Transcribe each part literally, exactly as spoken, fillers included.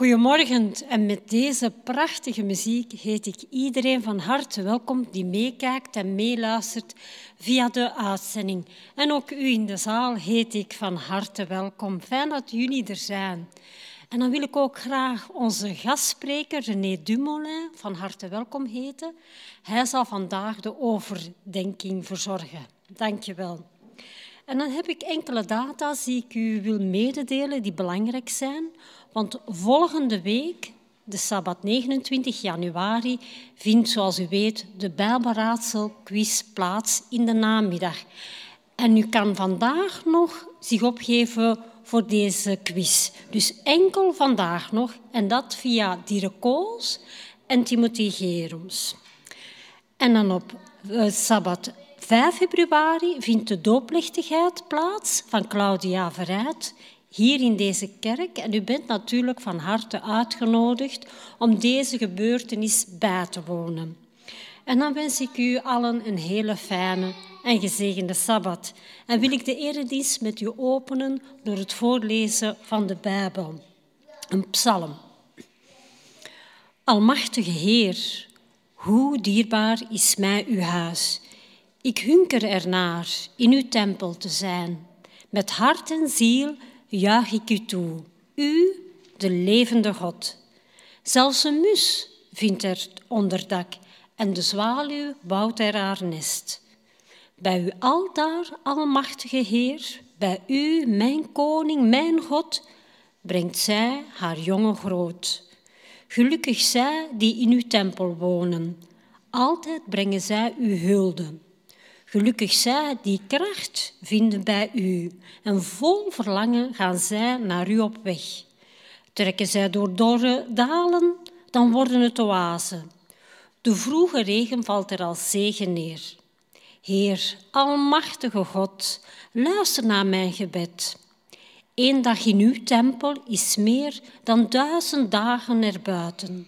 Goedemorgen en met deze prachtige muziek heet ik iedereen van harte welkom die meekijkt en meeluistert via de uitzending. En ook u in de zaal heet ik van harte welkom. Fijn dat jullie er zijn. En dan wil ik ook graag onze gastspreker René Dumoulin van harte welkom heten. Hij zal vandaag de overdenking verzorgen. Dank je wel. En dan heb ik enkele data's die ik u wil mededelen die belangrijk zijn. Want volgende week, de sabbat negenentwintig januari, vindt, zoals u weet, de Bijbelraadselquiz plaats in de namiddag. En u kan vandaag nog zich opgeven voor deze quiz. Dus enkel vandaag nog, en dat via Dierenkools en Timothy Gerums. En dan op uh, sabbat vijf februari vindt de doopplechtigheid plaats van Claudia Verheid hier in deze kerk. En u bent natuurlijk van harte uitgenodigd om deze gebeurtenis bij te wonen. En dan wens ik u allen een hele fijne en gezegende sabbat. En wil ik de eredienst met u openen door het voorlezen van de Bijbel. Een psalm. Almachtige Heer, hoe dierbaar is mij uw huis. Ik hunker ernaar in uw tempel te zijn. Met hart en ziel juich ik u toe, u, de levende God. Zelfs een mus vindt er onderdak en de zwaluw bouwt er haar nest. Bij u altaar, almachtige Heer, bij u, mijn koning, mijn God, brengt zij haar jongen groot. Gelukkig zij die in uw tempel wonen, altijd brengen zij uw hulde. Gelukkig zij die kracht vinden bij u en vol verlangen gaan zij naar u op weg. Trekken zij door dorre dalen, dan worden het oasen. De vroege regen valt er als zegen neer. Heer, almachtige God, luister naar mijn gebed. Eén dag in uw tempel is meer dan duizend dagen erbuiten.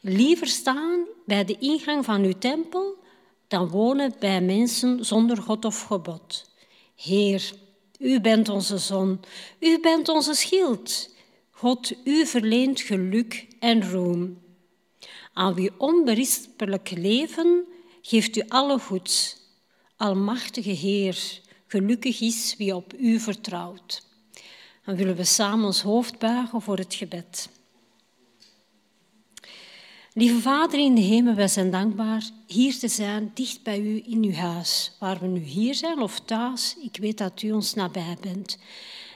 Liever staan bij de ingang van uw tempel dan wonen bij mensen zonder God of gebod. Heer, u bent onze zon, u bent onze schild. God, u verleent geluk en roem. Aan wie onberispelijk leven geeft u alle goeds. Almachtige Heer, gelukkig is wie op u vertrouwt. Dan willen we samen ons hoofd buigen voor het gebed. Lieve Vader in de hemel, wij zijn dankbaar hier te zijn, dicht bij u in uw huis. Waar we nu hier zijn of thuis, ik weet dat u ons nabij bent.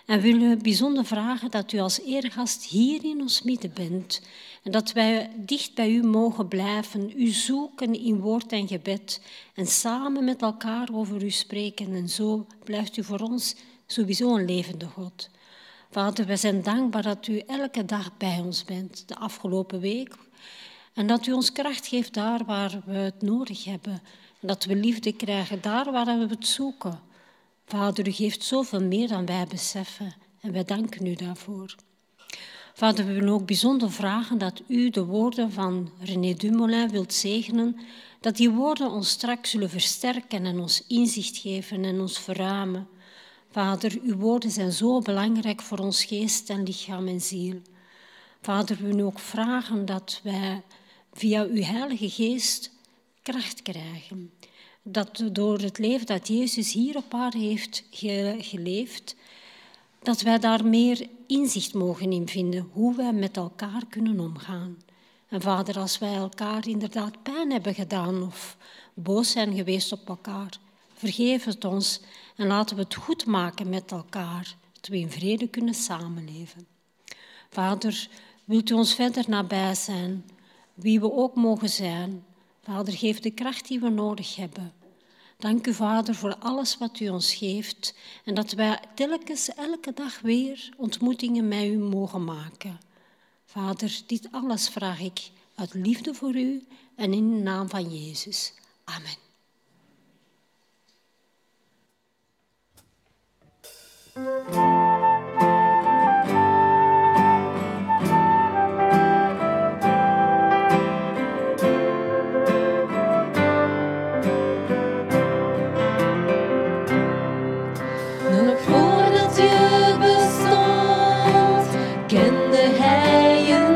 En we willen bijzonder vragen dat u als eergast hier in ons midden bent. En dat wij dicht bij u mogen blijven, u zoeken in woord en gebed. En samen met elkaar over u spreken. En zo blijft u voor ons sowieso een levende God. Vader, wij zijn dankbaar dat u elke dag bij ons bent, de afgelopen week. En dat u ons kracht geeft daar waar we het nodig hebben. En dat we liefde krijgen daar waar we het zoeken. Vader, u geeft zoveel meer dan wij beseffen. En wij danken u daarvoor. Vader, we willen ook bijzonder vragen dat u de woorden van René Dumoulin wilt zegenen. Dat die woorden ons straks zullen versterken en ons inzicht geven en ons verruimen. Vader, uw woorden zijn zo belangrijk voor ons geest en lichaam en ziel. Vader, we willen ook vragen dat wij via uw Heilige Geest kracht krijgen. Dat door het leven dat Jezus hier op aarde heeft geleefd, dat wij daar meer inzicht mogen in vinden, hoe wij met elkaar kunnen omgaan. En Vader, als wij elkaar inderdaad pijn hebben gedaan of boos zijn geweest op elkaar, vergeef het ons en laten we het goed maken met elkaar, dat we in vrede kunnen samenleven. Vader, wilt u ons verder nabij zijn, wie we ook mogen zijn. Vader, geef de kracht die we nodig hebben. Dank u, Vader, voor alles wat u ons geeft en dat wij telkens elke dag weer ontmoetingen met u mogen maken. Vader, dit alles vraag ik uit liefde voor u en in de naam van Jezus. Amen. Amen. Voordat je bestond, kende hij je.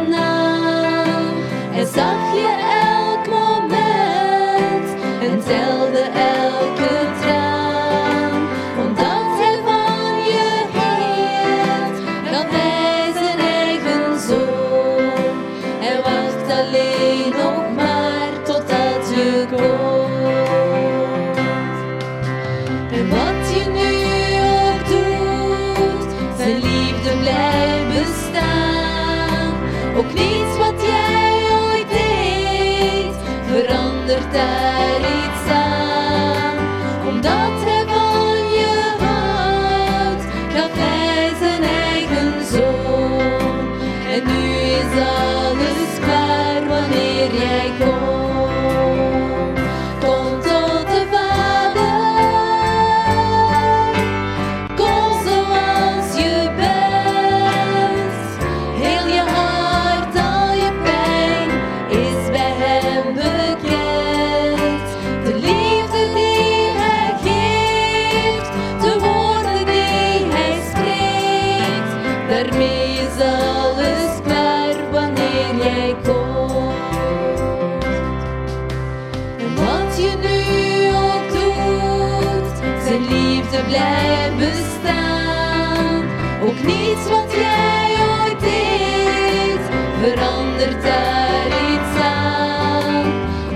bestaan. Ook niets wat jij ooit deed verandert daar iets aan.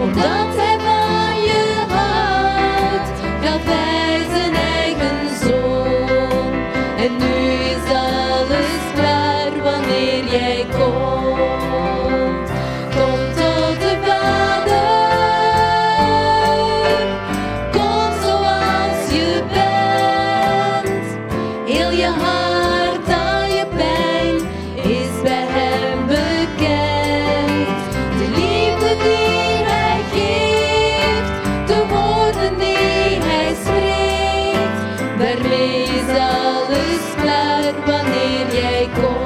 Omdat hij van je houdt, gaf hij zijn eigen zoon. En nu is alles klaar wanneer jij komt. Kom tot de Vader, kom zoals je bent. Heel je hart, al je pijn is bij hem bekend. De liefde die hij geeft, de woorden die hij spreekt. Daarmee is alles klaar wanneer jij komt.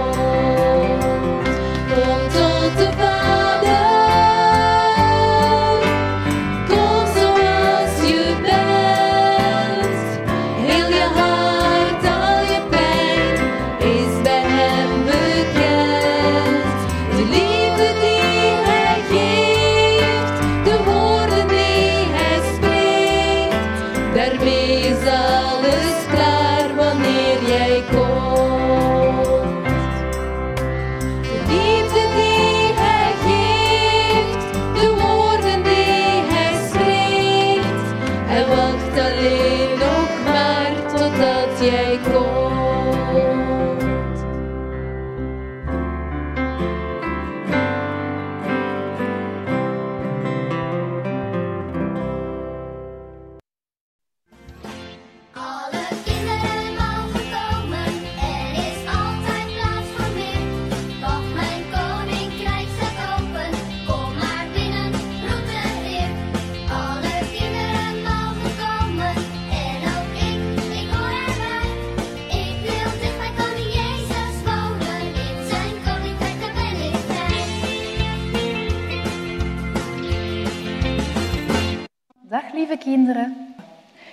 Kinderen.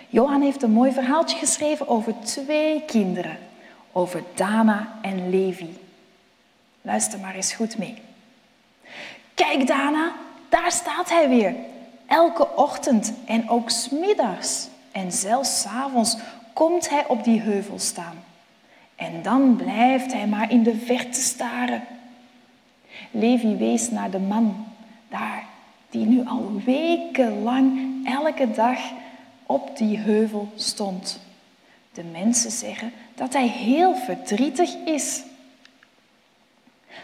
Johan heeft een mooi verhaaltje geschreven over twee kinderen, over Dana en Levi. Luister maar eens goed mee. Kijk Dana, daar staat hij weer. Elke ochtend en ook 's middags en zelfs 's avonds komt hij op die heuvel staan. En dan blijft hij maar in de verte staren. Levi wees naar de man daar, die nu al wekenlang elke dag op die heuvel stond. De mensen zeggen dat hij heel verdrietig is.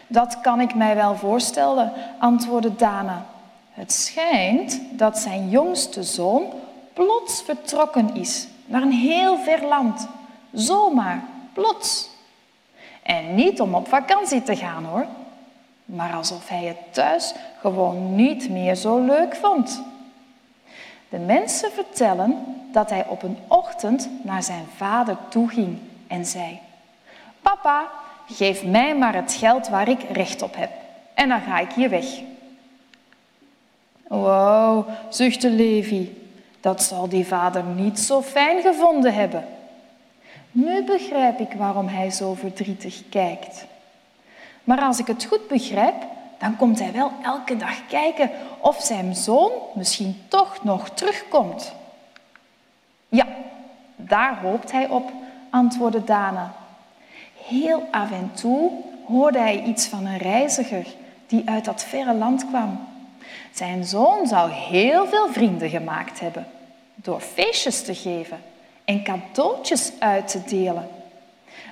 Dat kan ik mij wel voorstellen, antwoordde Dana. Het schijnt dat zijn jongste zoon plots vertrokken is naar een heel ver land. Zomaar, plots. En niet om op vakantie te gaan hoor, maar alsof hij het thuis gewoon niet meer zo leuk vond. De mensen vertellen dat hij op een ochtend naar zijn vader toeging en zei: Papa, geef mij maar het geld waar ik recht op heb en dan ga ik hier weg. Wow, zuchtte Levi, dat zal die vader niet zo fijn gevonden hebben. Nu begrijp ik waarom hij zo verdrietig kijkt. Maar als ik het goed begrijp, dan komt hij wel elke dag kijken of zijn zoon misschien toch nog terugkomt. Ja, daar hoopt hij op, antwoordde Dana. Heel af en toe hoorde hij iets van een reiziger die uit dat verre land kwam. Zijn zoon zou heel veel vrienden gemaakt hebben door feestjes te geven en cadeautjes uit te delen.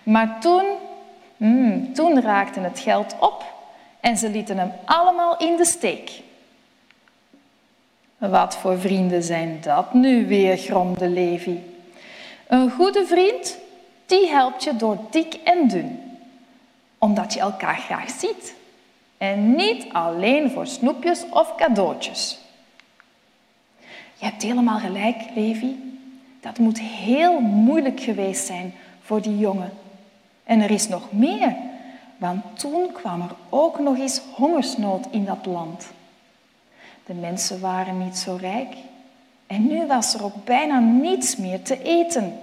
Maar toen, hmm, toen raakte het geld op. En ze lieten hem allemaal in de steek. Wat voor vrienden zijn dat nu weer, gromde Levi. Een goede vriend, die helpt je door dik en dun. Omdat je elkaar graag ziet. En niet alleen voor snoepjes of cadeautjes. Je hebt helemaal gelijk, Levi. Dat moet heel moeilijk geweest zijn voor die jongen. En er is nog meer. Want toen kwam er ook nog eens hongersnood in dat land. De mensen waren niet zo rijk en nu was er ook bijna niets meer te eten.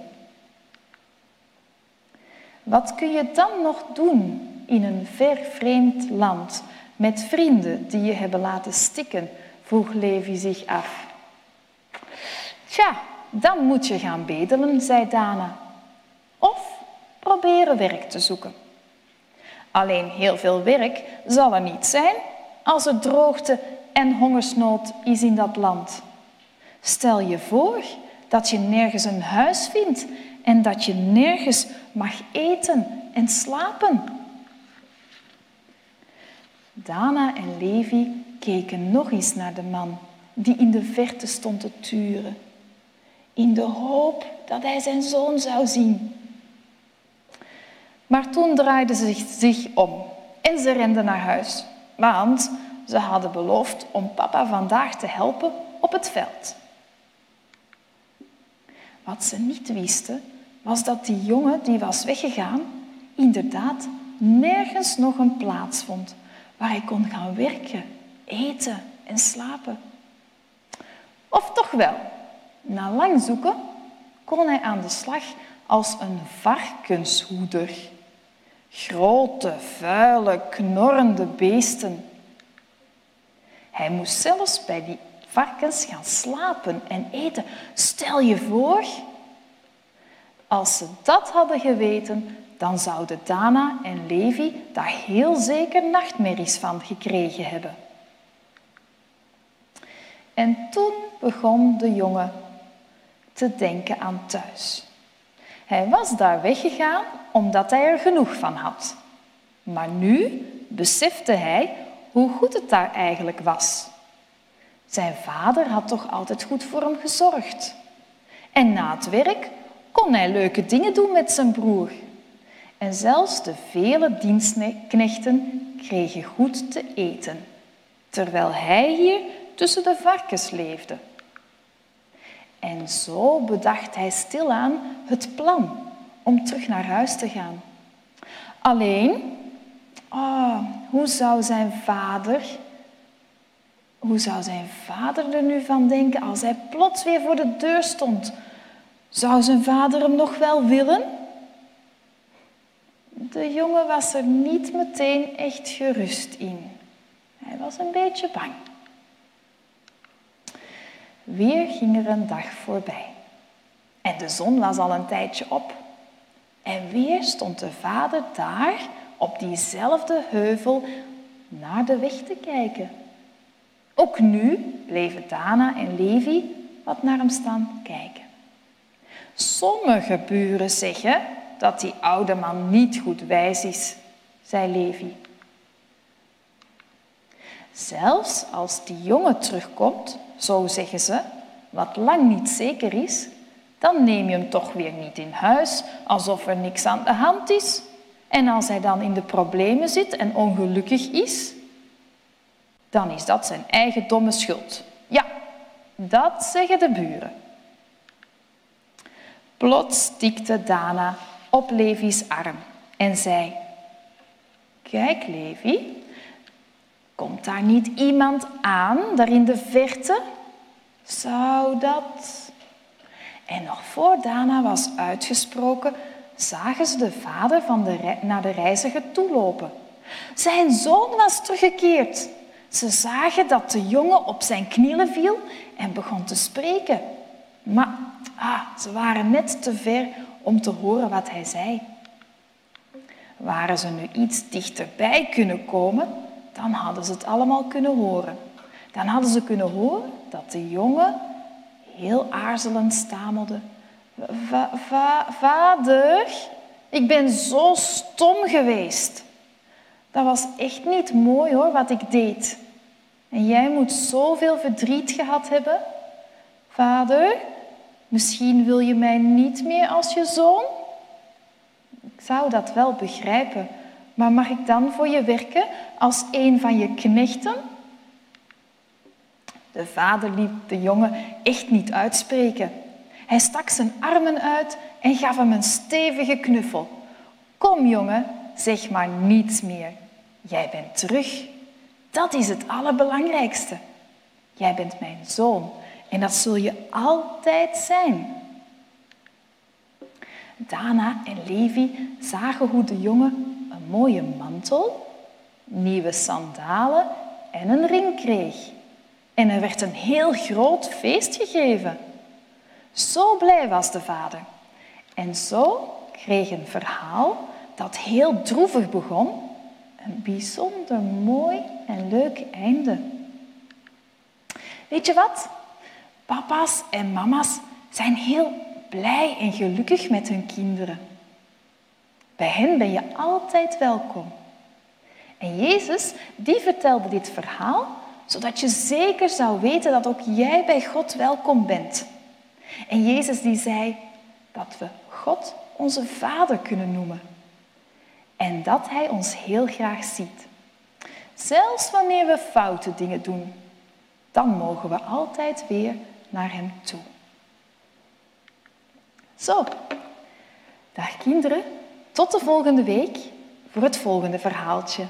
Wat kun je dan nog doen in een ver vreemd land met vrienden die je hebben laten stikken, vroeg Levi zich af. Tja, dan moet je gaan bedelen, zei Dana. of proberen werk te zoeken. Alleen heel veel werk zal er niet zijn als er droogte en hongersnood is in dat land. Stel je voor dat je nergens een huis vindt en dat je nergens mag eten en slapen. Dana en Levi keken nog eens naar de man die in de verte stond te turen, in de hoop dat hij zijn zoon zou zien. Maar toen draaiden ze zich om en ze renden naar huis, want ze hadden beloofd om papa vandaag te helpen op het veld. Wat ze niet wisten, was dat die jongen die was weggegaan inderdaad nergens nog een plaats vond waar hij kon gaan werken, eten en slapen. Of toch wel, na lang zoeken kon hij aan de slag als een varkenshoeder. Grote, vuile, knorrende beesten. Hij moest zelfs bij die varkens gaan slapen en eten. Stel je voor, als ze dat hadden geweten, dan zouden Dana en Levi daar heel zeker nachtmerries van gekregen hebben. En toen begon de jongen te denken aan thuis. Hij was daar weggegaan omdat hij er genoeg van had. Maar nu besefte hij hoe goed het daar eigenlijk was. Zijn vader had toch altijd goed voor hem gezorgd. En na het werk kon hij leuke dingen doen met zijn broer. En zelfs de vele dienstknechten kregen goed te eten, terwijl hij hier tussen de varkens leefde. En zo bedacht hij stilaan het plan om terug naar huis te gaan. Alleen, oh, hoe zou zijn vader, hoe zou zijn vader er nu van denken als hij plots weer voor de deur stond? Zou zijn vader hem nog wel willen? De jongen was er niet meteen echt gerust in. Hij was een beetje bang. Weer ging er een dag voorbij. En de zon was al een tijdje op. En weer stond de vader daar op diezelfde heuvel naar de weg te kijken. Ook nu bleven Dana en Levi wat naar hem staan kijken. Sommige buren zeggen dat die oude man niet goed wijs is, zei Levi. Zelfs als die jongen terugkomt, zo zeggen ze, wat lang niet zeker is, dan neem je hem toch weer niet in huis, alsof er niks aan de hand is. En als hij dan in de problemen zit en ongelukkig is, dan is dat zijn eigen domme schuld. Ja, dat zeggen de buren. Plots tikte Dana op Levi's arm en zei: Kijk, Levi, komt daar niet iemand aan, daar in de verte? Zou dat... En nog voor Dana was uitgesproken, zagen ze de vader van de re- naar de reiziger toelopen. Zijn zoon was teruggekeerd. Ze zagen dat de jongen op zijn knieën viel en begon te spreken. Maar ah, ze waren net te ver om te horen wat hij zei. Waren ze nu iets dichterbij kunnen komen, dan hadden ze het allemaal kunnen horen. Dan hadden ze kunnen horen dat de jongen heel aarzelend stamelde: Va- va- vader, ik ben zo stom geweest. Dat was echt niet mooi hoor, wat ik deed. En jij moet zoveel verdriet gehad hebben. Vader, misschien wil je mij niet meer als je zoon? Ik zou dat wel begrijpen, maar mag ik dan voor je werken als een van je knechten? De vader liet de jongen echt niet uitspreken. Hij stak zijn armen uit en gaf hem een stevige knuffel. Kom jongen, zeg maar niets meer. Jij bent terug. Dat is het allerbelangrijkste. Jij bent mijn zoon en dat zul je altijd zijn. Dana en Levi zagen hoe de jongen een mooie mantel, nieuwe sandalen en een ring kreeg. En er werd een heel groot feest gegeven. Zo blij was de vader. En zo kreeg een verhaal dat heel droevig begon. Een bijzonder mooi en leuk einde. Weet je wat? Papa's en mama's zijn heel blij en gelukkig met hun kinderen. Bij hen ben je altijd welkom. En Jezus, die vertelde dit verhaal, zodat je zeker zou weten dat ook jij bij God welkom bent. En Jezus die zei dat we God onze Vader kunnen noemen. En dat Hij ons heel graag ziet. Zelfs wanneer we foute dingen doen, dan mogen we altijd weer naar Hem toe. Zo, dag kinderen, tot de volgende week voor het volgende verhaaltje.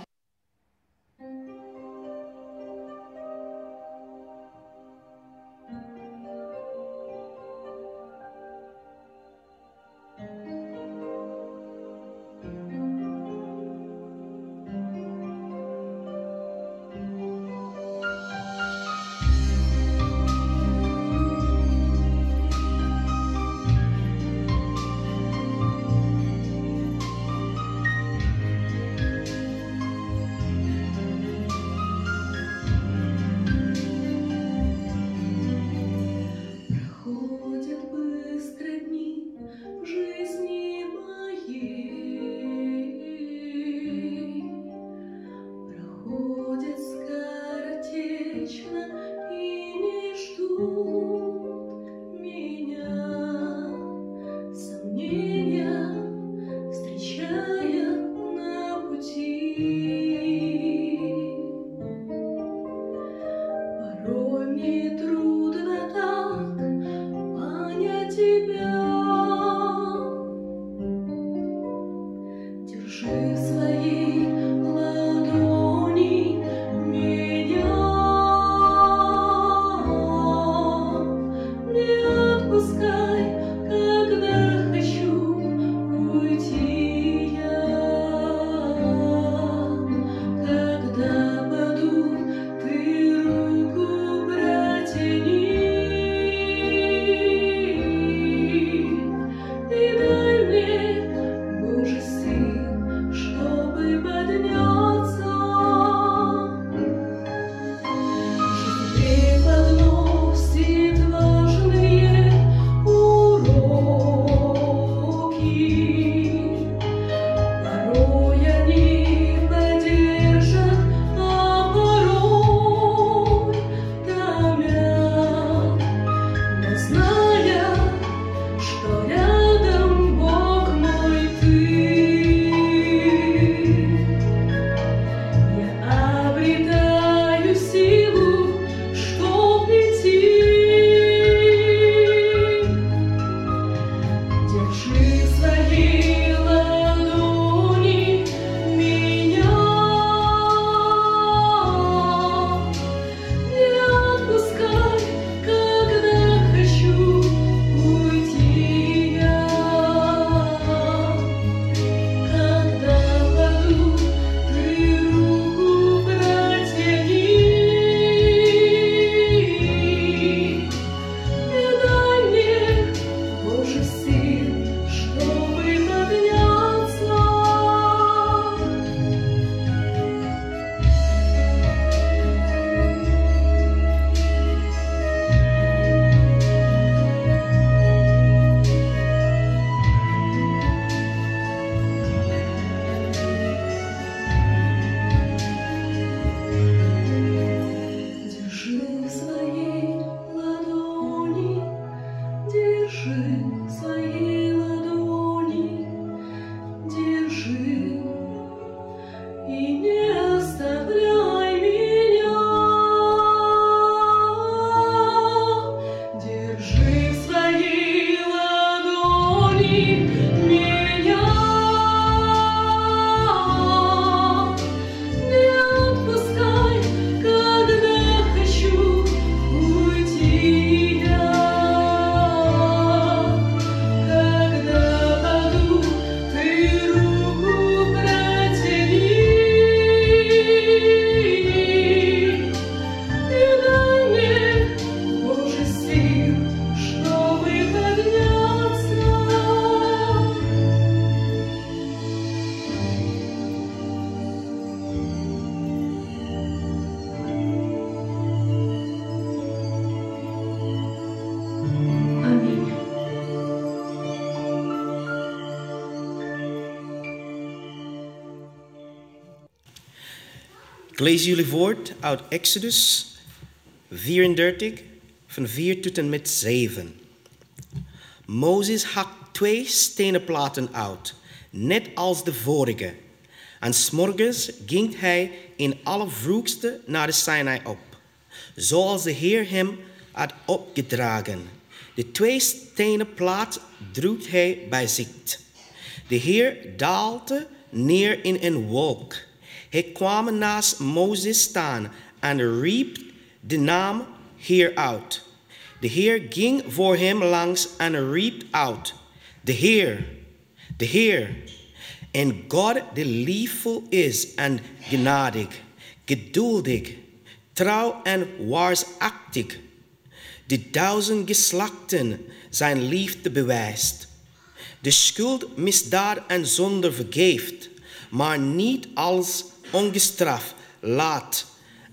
Держи свои Ik lees jullie woord uit Exodus vierendertig, van vier tot en met zeven. Mozes hakt twee stenen platen uit, net als de vorige. En 's morgens ging hij in alle vroegste naar de Sinaï op, zoals de Heer hem had opgedragen. De twee stenen plaat droeg hij bij zich. De Heer daalde neer in een wolk. Hij kwam naast Mozes staan en riep de naam Heer uit. De Heer ging voor hem langs en riep uit: de Heer, de Heer. En God die liefvol is en genadig, geduldig, trouw en waarachtig, die duizend geslachten zijn liefde bewijst, de schuld, misdaad en zonde vergeeft, maar niet als ongestraft laat,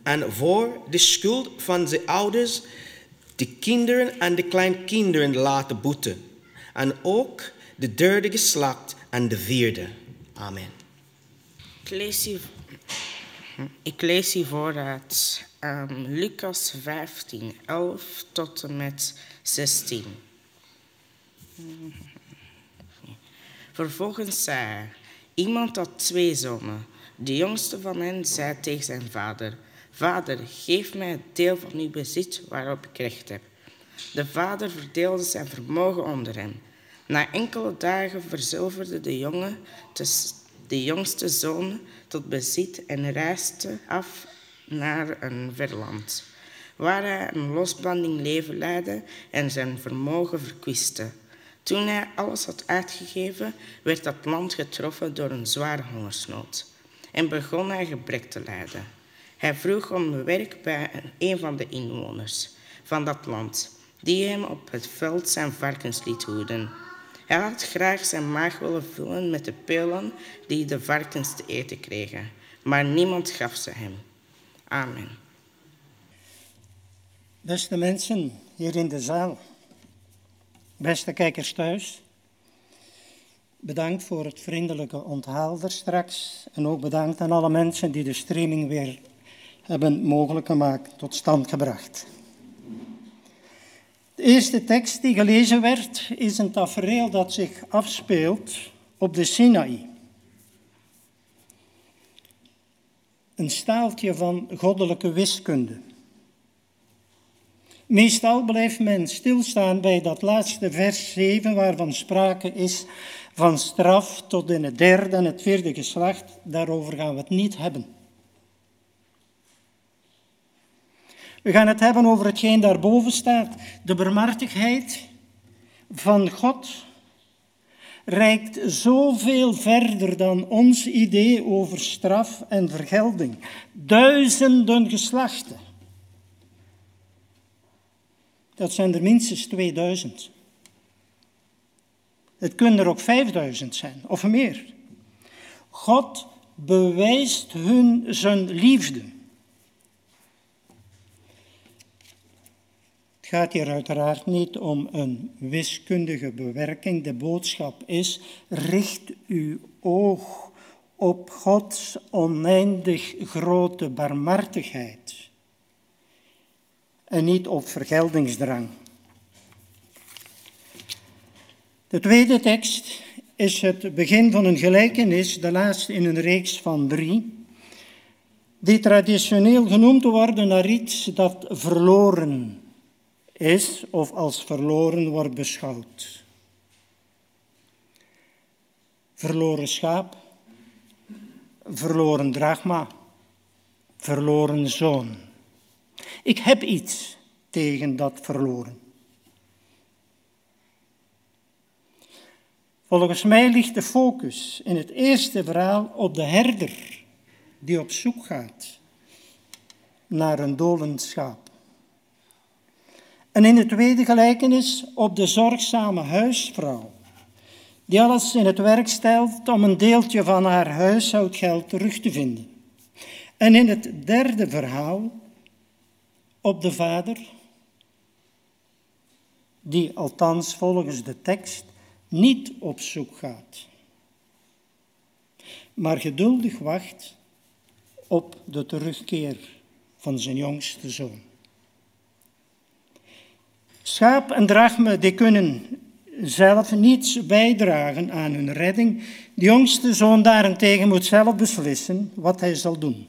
en voor de schuld van de ouders de kinderen en de kleinkinderen laten boeten, en ook de derde geslacht en de vierde. Amen. Ik lees hier, ik lees hier vooruit um, Lucas vijftien, elf tot en met zestien. Vervolgens zei hij: iemand had twee zonen. De jongste van hen zei tegen zijn vader: vader, geef mij het deel van uw bezit waarop ik recht heb. De vader verdeelde zijn vermogen onder hem. Na enkele dagen verzilverde de jongen, de jongste zoon, tot bezit en reisde af naar een verland, waar hij een losbandig leven leidde en zijn vermogen verkwiste. Toen hij alles had uitgegeven, werd dat land getroffen door een zware hongersnood en begon hij gebrek te lijden. Hij vroeg om werk bij een van de inwoners van dat land, die hem op het veld zijn varkens liet hoeden. Hij had graag zijn maag willen vullen met de peulen die de varkens te eten kregen, maar niemand gaf ze hem. Amen. Beste mensen hier in de zaal, beste kijkers thuis, bedankt voor het vriendelijke onthaal er straks en ook bedankt aan alle mensen die de streaming weer hebben mogelijk gemaakt, tot stand gebracht. De eerste tekst die gelezen werd is een tafereel dat zich afspeelt op de Sinaï. Een staaltje van goddelijke wiskunde. Meestal blijft men stilstaan bij dat laatste vers zeven, waarvan sprake is van straf tot in het derde en het vierde geslacht. Daarover gaan we het niet hebben. We gaan het hebben over hetgeen daarboven staat. De barmhartigheid van God reikt zoveel verder dan ons idee over straf en vergelding. Duizenden geslachten. Dat zijn er minstens tweeduizend. Het kunnen er ook vijfduizend zijn, of meer. God bewijst hun zijn liefde. Het gaat hier uiteraard niet om een wiskundige bewerking. De boodschap is: richt uw oog op Gods oneindig grote barmhartigheid en niet op vergeldingsdrang. De tweede tekst is het begin van een gelijkenis, de laatste in een reeks van drie, die traditioneel genoemd worden naar iets dat verloren is of als verloren wordt beschouwd. Verloren schaap, verloren drachma, verloren zoon. Ik heb iets tegen dat verloren. Volgens mij ligt de focus in het eerste verhaal op de herder die op zoek gaat naar een dolend schaap. En in de tweede gelijkenis op de zorgzame huisvrouw, die alles in het werk stelt om een deeltje van haar huishoudgeld terug te vinden. En in het derde verhaal op de vader, die althans volgens de tekst niet op zoek gaat, maar geduldig wacht op de terugkeer van zijn jongste zoon. Schaap en drachme, die kunnen zelf niets bijdragen aan hun redding. De jongste zoon daarentegen moet zelf beslissen wat hij zal doen.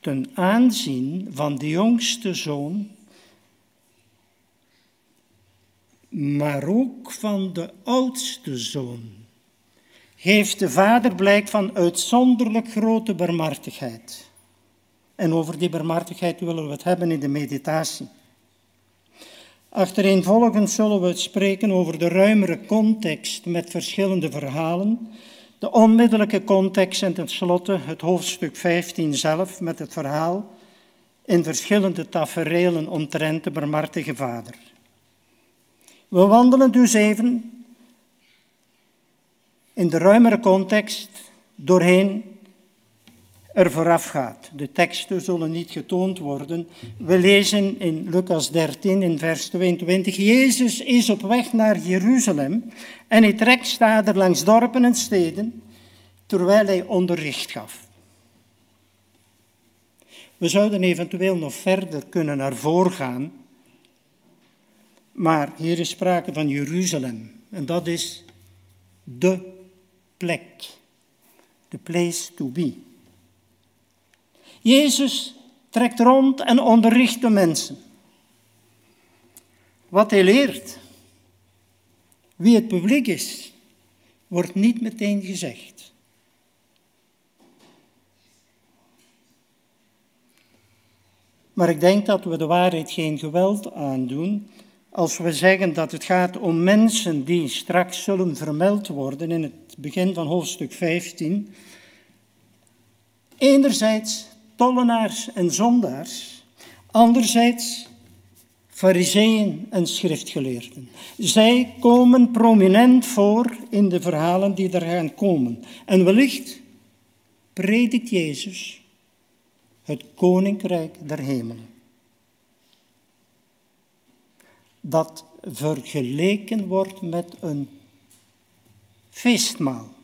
Ten aanzien van de jongste zoon, maar ook van de oudste zoon, geeft de vader blijk van uitzonderlijk grote barmhartigheid. En over die barmhartigheid willen we het hebben in de meditatie. Achtereenvolgens zullen we het spreken over de ruimere context met verschillende verhalen, de onmiddellijke context en tenslotte het hoofdstuk vijftien zelf met het verhaal in verschillende taferelen omtrent de barmhartige vader. We wandelen dus even in de ruimere context doorheen er vooraf gaat. De teksten zullen niet getoond worden. We lezen in Lucas dertien in vers tweeëntwintig. Jezus is op weg naar Jeruzalem en hij trekt stader langs dorpen en steden terwijl hij onderricht gaf. We zouden eventueel nog verder kunnen naar voren gaan, maar hier is sprake van Jeruzalem en dat is de plek, the place to be. Jezus trekt rond en onderricht de mensen. Wat hij leert, wie het publiek is, wordt niet meteen gezegd. Maar ik denk dat we de waarheid geen geweld aandoen als we zeggen dat het gaat om mensen die straks zullen vermeld worden in het begin van hoofdstuk vijftien. Enerzijds tollenaars en zondaars, anderzijds fariseeën en schriftgeleerden. Zij komen prominent voor in de verhalen die er gaan komen. En wellicht predikt Jezus het koninkrijk der hemelen, dat vergeleken wordt met een feestmaal.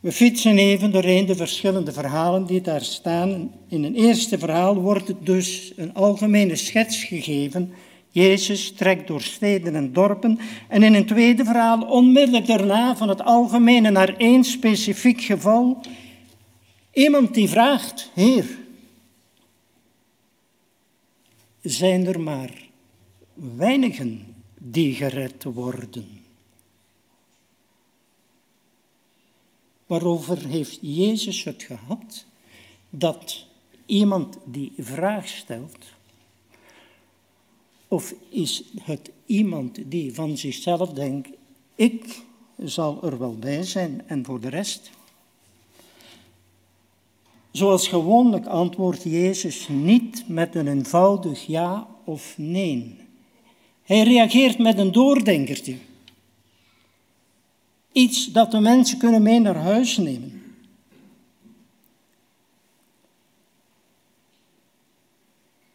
We fietsen even doorheen de verschillende verhalen die daar staan. In een eerste verhaal wordt het dus een algemene schets gegeven. Jezus trekt door steden en dorpen. En in een tweede verhaal, onmiddellijk daarna, van het algemene naar één specifiek geval. Iemand die vraagt, Heer, zijn er maar weinigen die gered worden? Waarover heeft Jezus het gehad? Dat iemand die vraag stelt, of is het iemand die van zichzelf denkt, ik zal er wel bij zijn en voor de rest? Zoals gewoonlijk antwoordt Jezus niet met een eenvoudig ja of nee. Hij reageert met een doordenkertje. Iets dat de mensen kunnen mee naar huis nemen.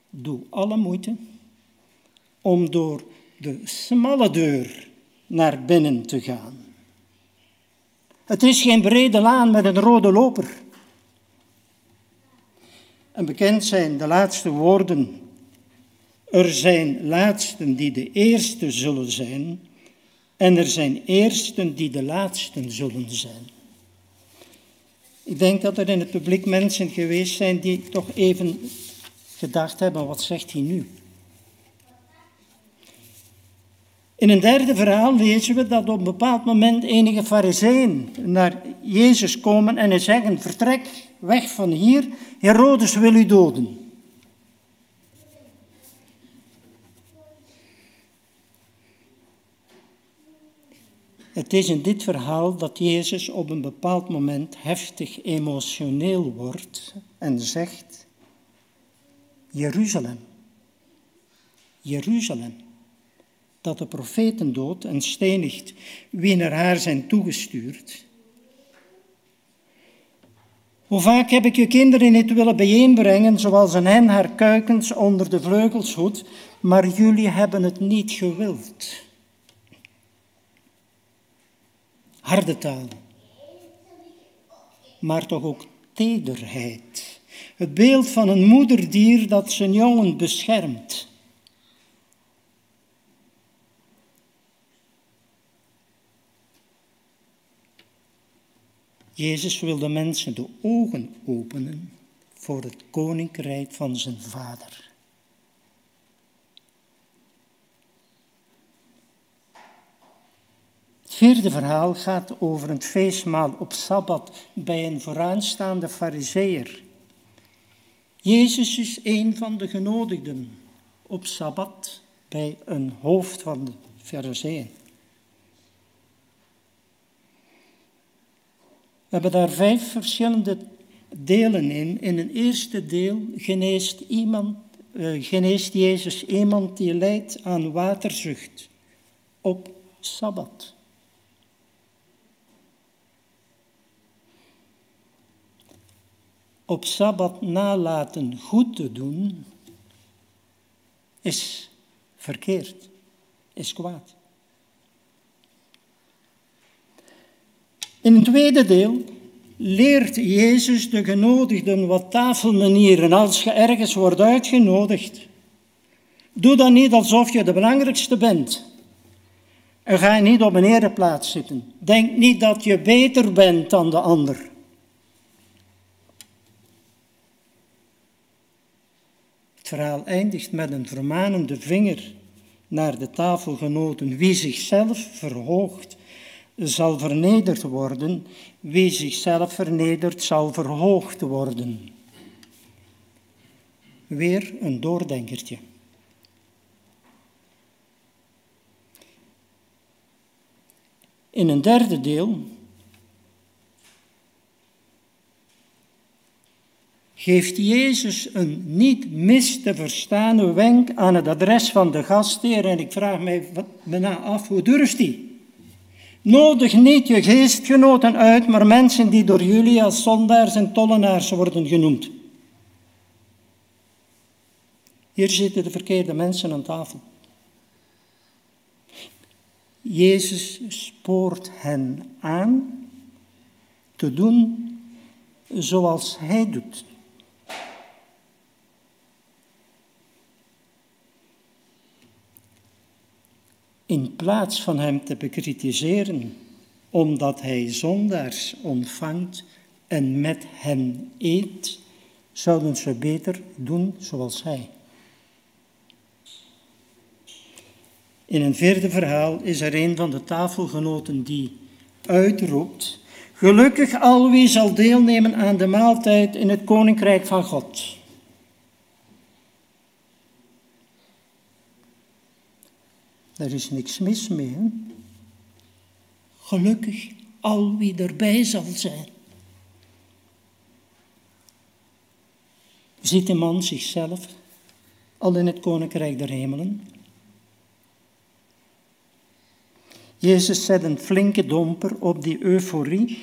Doe alle moeite om door de smalle deur naar binnen te gaan. Het is geen brede laan met een rode loper. En bekend zijn de laatste woorden. Er zijn laatsten die de eerste zullen zijn, en er zijn eersten die de laatsten zullen zijn. Ik denk dat er in het publiek mensen geweest zijn die toch even gedacht hebben, wat zegt hij nu? In een derde verhaal lezen we dat op een bepaald moment enige fariseeën naar Jezus komen en hij zeggen, vertrek weg van hier, Herodes wil u doden. Het is in dit verhaal dat Jezus op een bepaald moment heftig emotioneel wordt en zegt, Jeruzalem, Jeruzalem, dat de profeten doodt en stenigt wie naar haar zijn toegestuurd. Hoe vaak heb ik je kinderen niet willen bijeenbrengen, zoals een hen haar kuikens onder de vleugels hoedt, maar jullie hebben het niet gewild. Harde taal, maar toch ook tederheid. Het beeld van een moederdier dat zijn jongen beschermt. Jezus wil de mensen de ogen openen voor het koninkrijk van zijn Vader. Het vierde verhaal gaat over het feestmaal op Sabbat bij een vooraanstaande farizeer. Jezus is een van de genodigden op Sabbat bij een hoofd van de farizeeën. We hebben daar vijf verschillende delen in. In een eerste deel geneest, iemand, uh, geneest Jezus iemand die lijdt aan waterzucht op Sabbat. Op Sabbat nalaten goed te doen is verkeerd, is kwaad. In het tweede deel leert Jezus de genodigden wat tafelmanieren. Als je ergens wordt uitgenodigd, doe dan niet alsof je de belangrijkste bent. En ga niet op een ereplaats zitten. Denk niet dat je beter bent dan de ander. Het verhaal eindigt met een vermanende vinger naar de tafelgenoten. Wie zichzelf verhoogt, zal vernederd worden, wie zichzelf vernedert, zal verhoogd worden. Weer een doordenkertje. In een derde deel geeft Jezus een niet mis te verstaande wenk aan het adres van de gastheer, en ik vraag mij bijna af, hoe durft hij? Nodig niet je geestgenoten uit, maar mensen die door jullie als zondaars en tollenaars worden genoemd. Hier zitten de verkeerde mensen aan tafel. Jezus spoort hen aan te doen zoals hij doet. In plaats van hem te bekritiseren, omdat hij zondaars ontvangt en met hen eet, zouden ze beter doen zoals hij. In een vierde verhaal is er een van de tafelgenoten die uitroept: gelukkig al wie zal deelnemen aan de maaltijd in het koninkrijk van God. Daar is niks mis mee. Hè? Gelukkig al wie erbij zal zijn. Ziet de man zichzelf al in het koninkrijk der hemelen? Jezus zet een flinke domper op die euforie.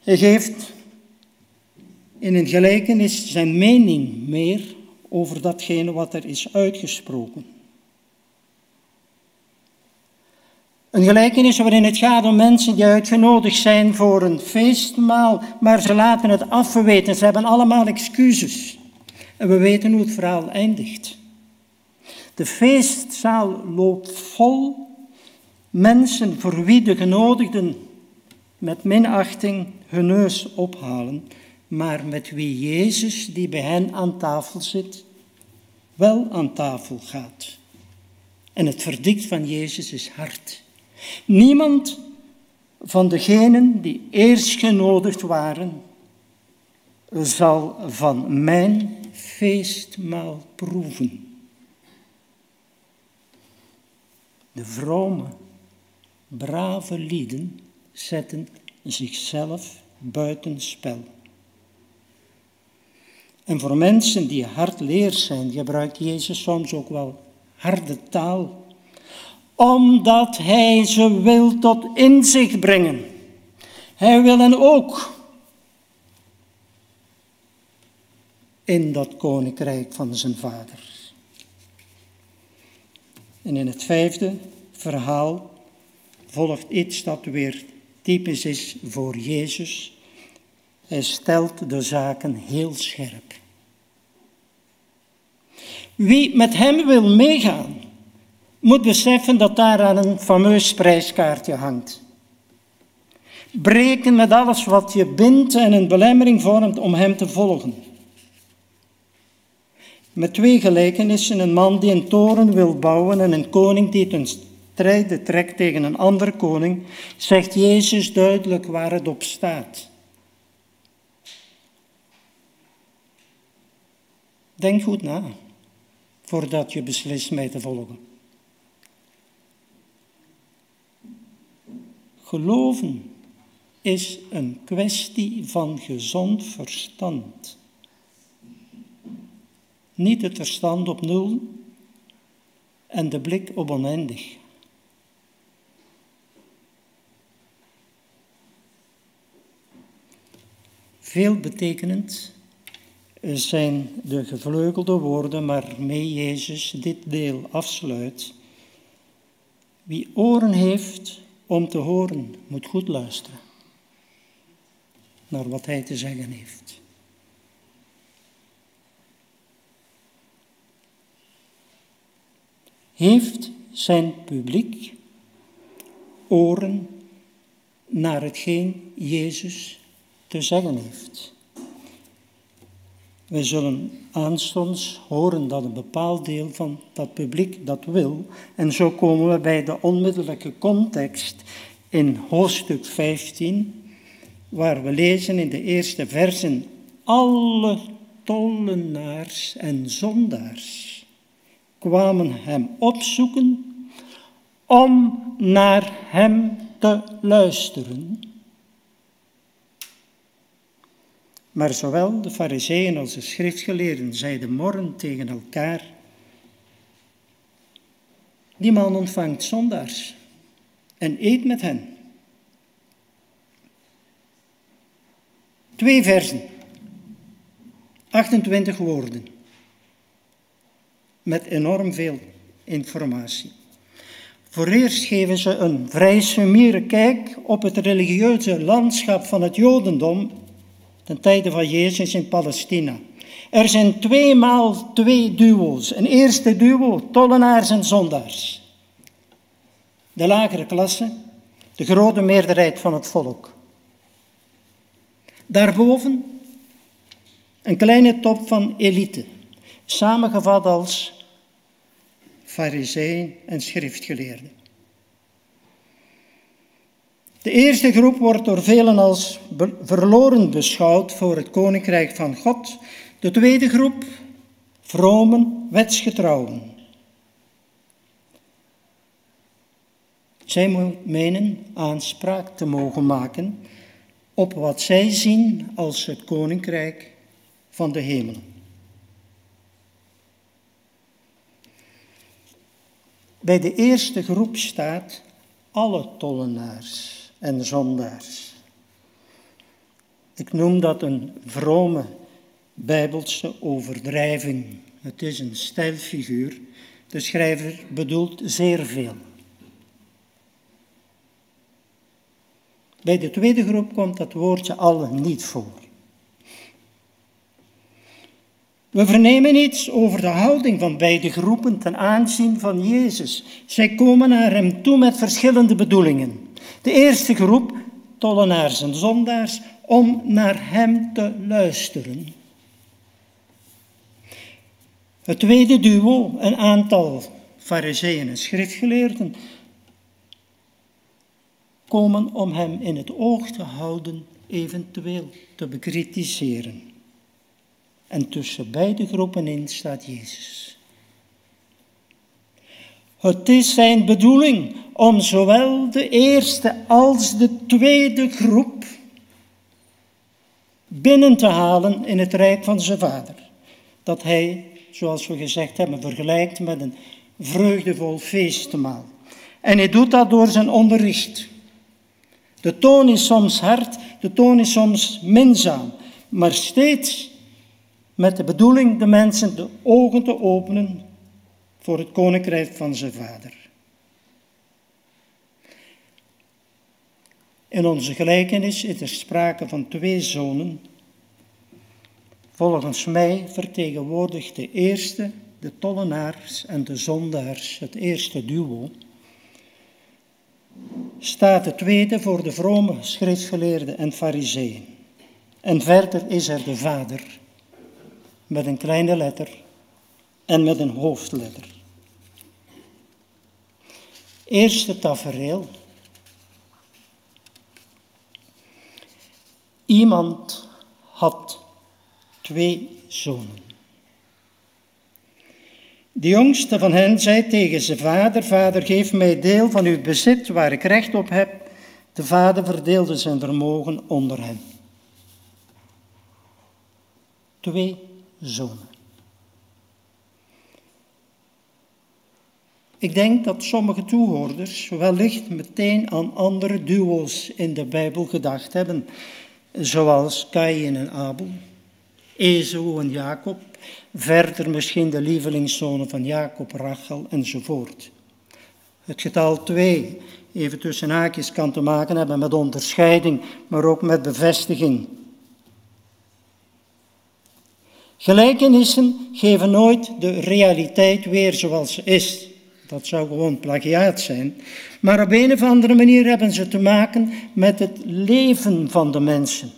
Hij geeft in een gelijkenis zijn mening meer over datgene wat er is uitgesproken. Een gelijkenis waarin het gaat om mensen die uitgenodigd zijn voor een feestmaal, maar ze laten het afweten. Ze hebben allemaal excuses. En we weten hoe het verhaal eindigt. De feestzaal loopt vol mensen voor wie de genodigden met minachting hun neus ophalen, maar met wie Jezus, die bij hen aan tafel zit, wel aan tafel gaat. En het verdict van Jezus is hard. Niemand van degenen die eerst genodigd waren, zal van mijn feestmaal proeven. De vrome, brave lieden zetten zichzelf buitenspel. En voor mensen die hardleers zijn, gebruikt Jezus soms ook wel harde taal, omdat hij ze wil tot inzicht brengen. Hij wil hen ook in dat koninkrijk van zijn vader. En in het vijfde verhaal volgt iets dat weer typisch is voor Jezus. Hij stelt de zaken heel scherp. Wie met hem wil meegaan, moet beseffen dat daar aan een fameus prijskaartje hangt. Breken met alles wat je bindt en een belemmering vormt om hem te volgen. Met twee gelijkenissen, een man die een toren wil bouwen en een koning die ten strijde trekt tegen een andere koning, zegt Jezus duidelijk waar het op staat. Denk goed na, voordat je beslist mij te volgen. Geloven is een kwestie van gezond verstand. Niet het verstand op nul en de blik op oneindig. Veelbetekenend zijn de gevleugelde woorden waarmee Jezus dit deel afsluit. Wie oren heeft om te horen, moet goed luisteren naar wat hij te zeggen heeft. Heeft zijn publiek oren naar hetgeen Jezus te zeggen heeft? Wij zullen aanstonds horen dat een bepaald deel van dat publiek dat wil. En zo komen we bij de onmiddellijke context in hoofdstuk vijftien, waar we lezen in de eerste versen: alle tollenaars en zondaars kwamen hem opzoeken om naar hem te luisteren. Maar zowel de fariseeën als de schriftgeleerden zeiden morren tegen elkaar: die man ontvangt zondaars en eet met hen. Twee versen, achtentwintig woorden. Met enorm veel informatie. Vooreerst geven ze een vrij sumiere kijk op het religieuze landschap van het Jodendom ten tijde van Jezus in Palestina. Er zijn tweemaal twee duo's. Een eerste duo, tollenaars en zondaars. De lagere klasse, de grote meerderheid van het volk. Daarboven een kleine top van elite. Samengevat als farizeeën en schriftgeleerden. De eerste groep wordt door velen als be- verloren beschouwd voor het koninkrijk van God. De tweede groep, vromen, wetsgetrouwen. Zij menen aanspraak te mogen maken op wat zij zien als het koninkrijk van de hemelen. Bij de eerste groep staat alle tollenaars en zondaars. Ik noem dat een vrome bijbelse overdrijving. Het is een stijlfiguur. De schrijver bedoelt zeer veel. Bij de tweede groep komt dat woordje alle niet voor. We vernemen iets over de houding van beide groepen ten aanzien van Jezus. Zij komen naar hem toe met verschillende bedoelingen. De eerste groep, tollenaars en zondaars, om naar hem te luisteren. Het tweede duo, een aantal fariseeën en schriftgeleerden, komen om hem in het oog te houden, eventueel te bekritiseren. En tussen beide groepen in staat Jezus. Het is zijn bedoeling om zowel de eerste als de tweede groep binnen te halen in het rijk van zijn vader. Dat hij, zoals we gezegd hebben, vergelijkt met een vreugdevol feestmaal. En hij doet dat door zijn onderricht. De toon is soms hard, de toon is soms minzaam, maar steeds met de bedoeling de mensen de ogen te openen voor het koninkrijk van zijn vader. In onze gelijkenis is er sprake van twee zonen. Volgens mij vertegenwoordigt de eerste de tollenaars en de zondaars, het eerste duo. Staat de tweede voor de vrome schriftgeleerden en fariseeën. En verder is er de vader, met een kleine letter en met een hoofdletter. Eerste tafereel. Iemand had twee zonen. De jongste van hen zei tegen zijn vader: Vader, geef mij deel van uw bezit waar ik recht op heb. De vader verdeelde zijn vermogen onder hen. Twee zonen. Ik denk dat sommige toehoorders wellicht meteen aan andere duo's in de Bijbel gedacht hebben, zoals Kaïn en Abel, Ezou en Jacob, verder misschien de lievelingszonen van Jacob, Rachel enzovoort. Het getal twee, even tussen haakjes, kan te maken hebben met onderscheiding, maar ook met bevestiging. Gelijkenissen geven nooit de realiteit weer zoals ze is. Dat zou gewoon plagiaat zijn. Maar op een of andere manier hebben ze te maken met het leven van de mensen.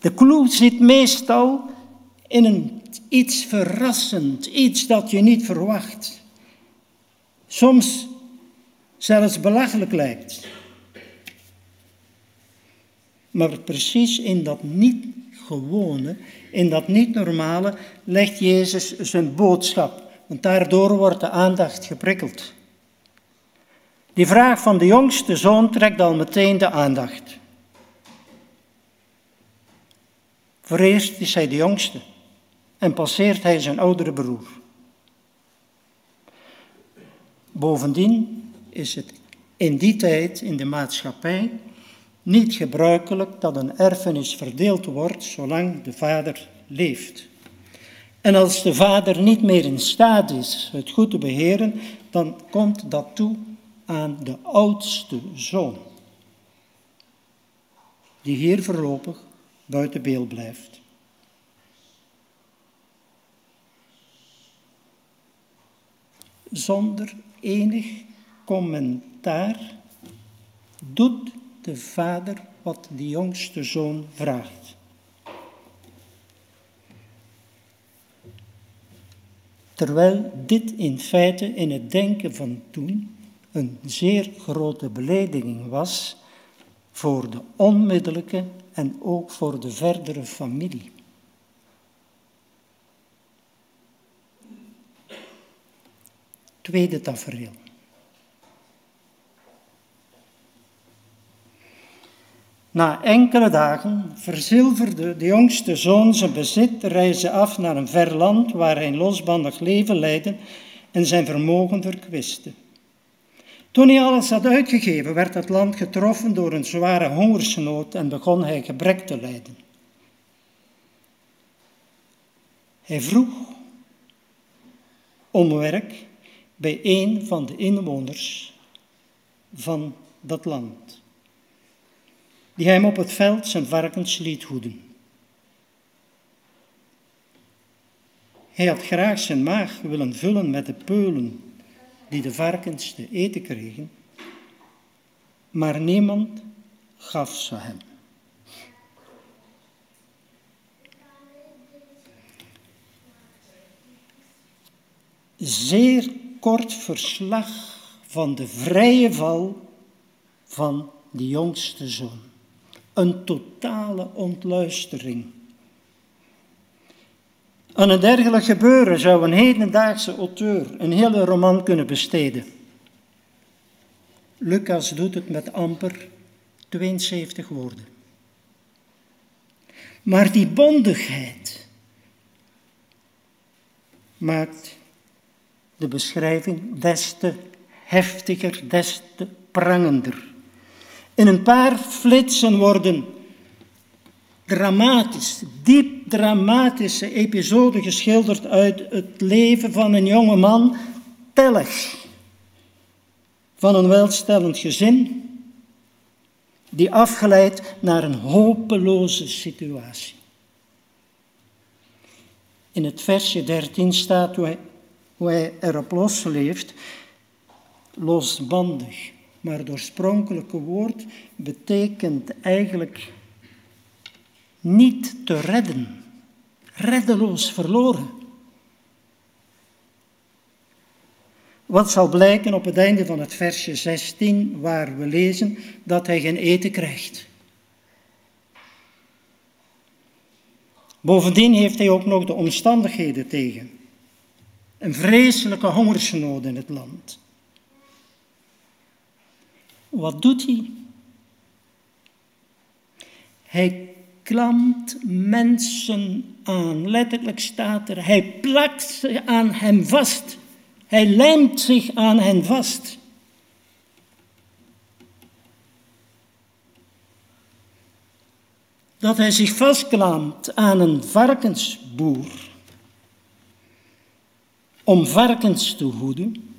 De clue zit meestal in een, iets verrassend, iets dat je niet verwacht. Soms zelfs belachelijk lijkt. Maar precies in dat niet gewone, in dat niet normale, legt Jezus zijn boodschap. Want daardoor wordt de aandacht geprikkeld. Die vraag van de jongste zoon trekt al meteen de aandacht. Voor eerst is hij de jongste en passeert hij zijn oudere broer. Bovendien is het in die tijd in de maatschappij niet gebruikelijk dat een erfenis verdeeld wordt zolang de vader leeft. En als de vader niet meer in staat is het goed te beheren, dan komt dat toe aan de oudste zoon, die hier voorlopig buiten beeld blijft. Zonder enig commentaar doet de vader wat de jongste zoon vraagt. Terwijl dit in feite in het denken van toen een zeer grote belediging was voor de onmiddellijke en ook voor de verdere familie. Tweede tafereel. Na enkele dagen verzilverde de jongste zoon zijn bezit, reisde af naar een ver land waar hij een losbandig leven leidde en zijn vermogen verkwiste. Toen hij alles had uitgegeven, werd het land getroffen door een zware hongersnood en begon hij gebrek te lijden. Hij vroeg om werk bij een van de inwoners van dat land, die hem op het veld zijn varkens liet hoeden. Hij had graag zijn maag willen vullen met de peulen die de varkens te eten kregen, maar niemand gaf ze hem. Zeer kort verslag van de vrije val van de jongste zoon. Een totale ontluistering. Aan een dergelijk gebeuren zou een hedendaagse auteur een hele roman kunnen besteden. Lucas doet het met amper tweeënzeventig woorden. Maar die bondigheid maakt de beschrijving des te heftiger, des te prangender. In een paar flitsen worden dramatisch, diep dramatische episode geschilderd uit het leven van een jonge man, Teleg, van een welstellend gezin, die afgeleid naar een hopeloze situatie. In het versje dertien staat hoe hij, hoe hij erop losleeft, losbandig. Maar het oorspronkelijke woord betekent eigenlijk niet te redden, reddeloos verloren. Wat zal blijken op het einde van het versje zestien, waar we lezen dat hij geen eten krijgt. Bovendien heeft hij ook nog de omstandigheden tegen. Een vreselijke hongersnood in het land. Wat doet hij? Hij klampt mensen aan. Letterlijk staat er, hij plakt ze aan hem vast. Hij lijmt zich aan hen vast. Dat hij zich vastklampt aan een varkensboer om varkens te hoeden,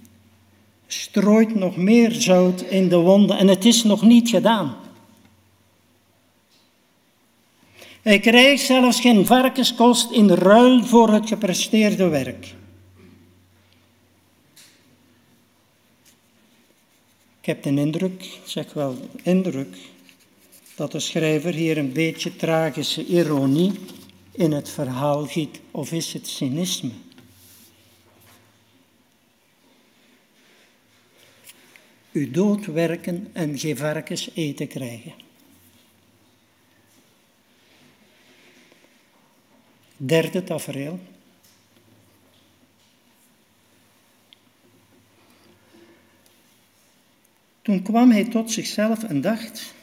strooit nog meer zout in de wonden en het is nog niet gedaan. Hij krijgt zelfs geen varkenskost in ruil voor het gepresteerde werk. Ik heb de indruk, zeg wel de indruk, dat de schrijver hier een beetje tragische ironie in het verhaal giet. Of is het cynisme? U doodwerken en geen varkens eten krijgen. Derde tafereel. Toen kwam hij tot zichzelf en dacht,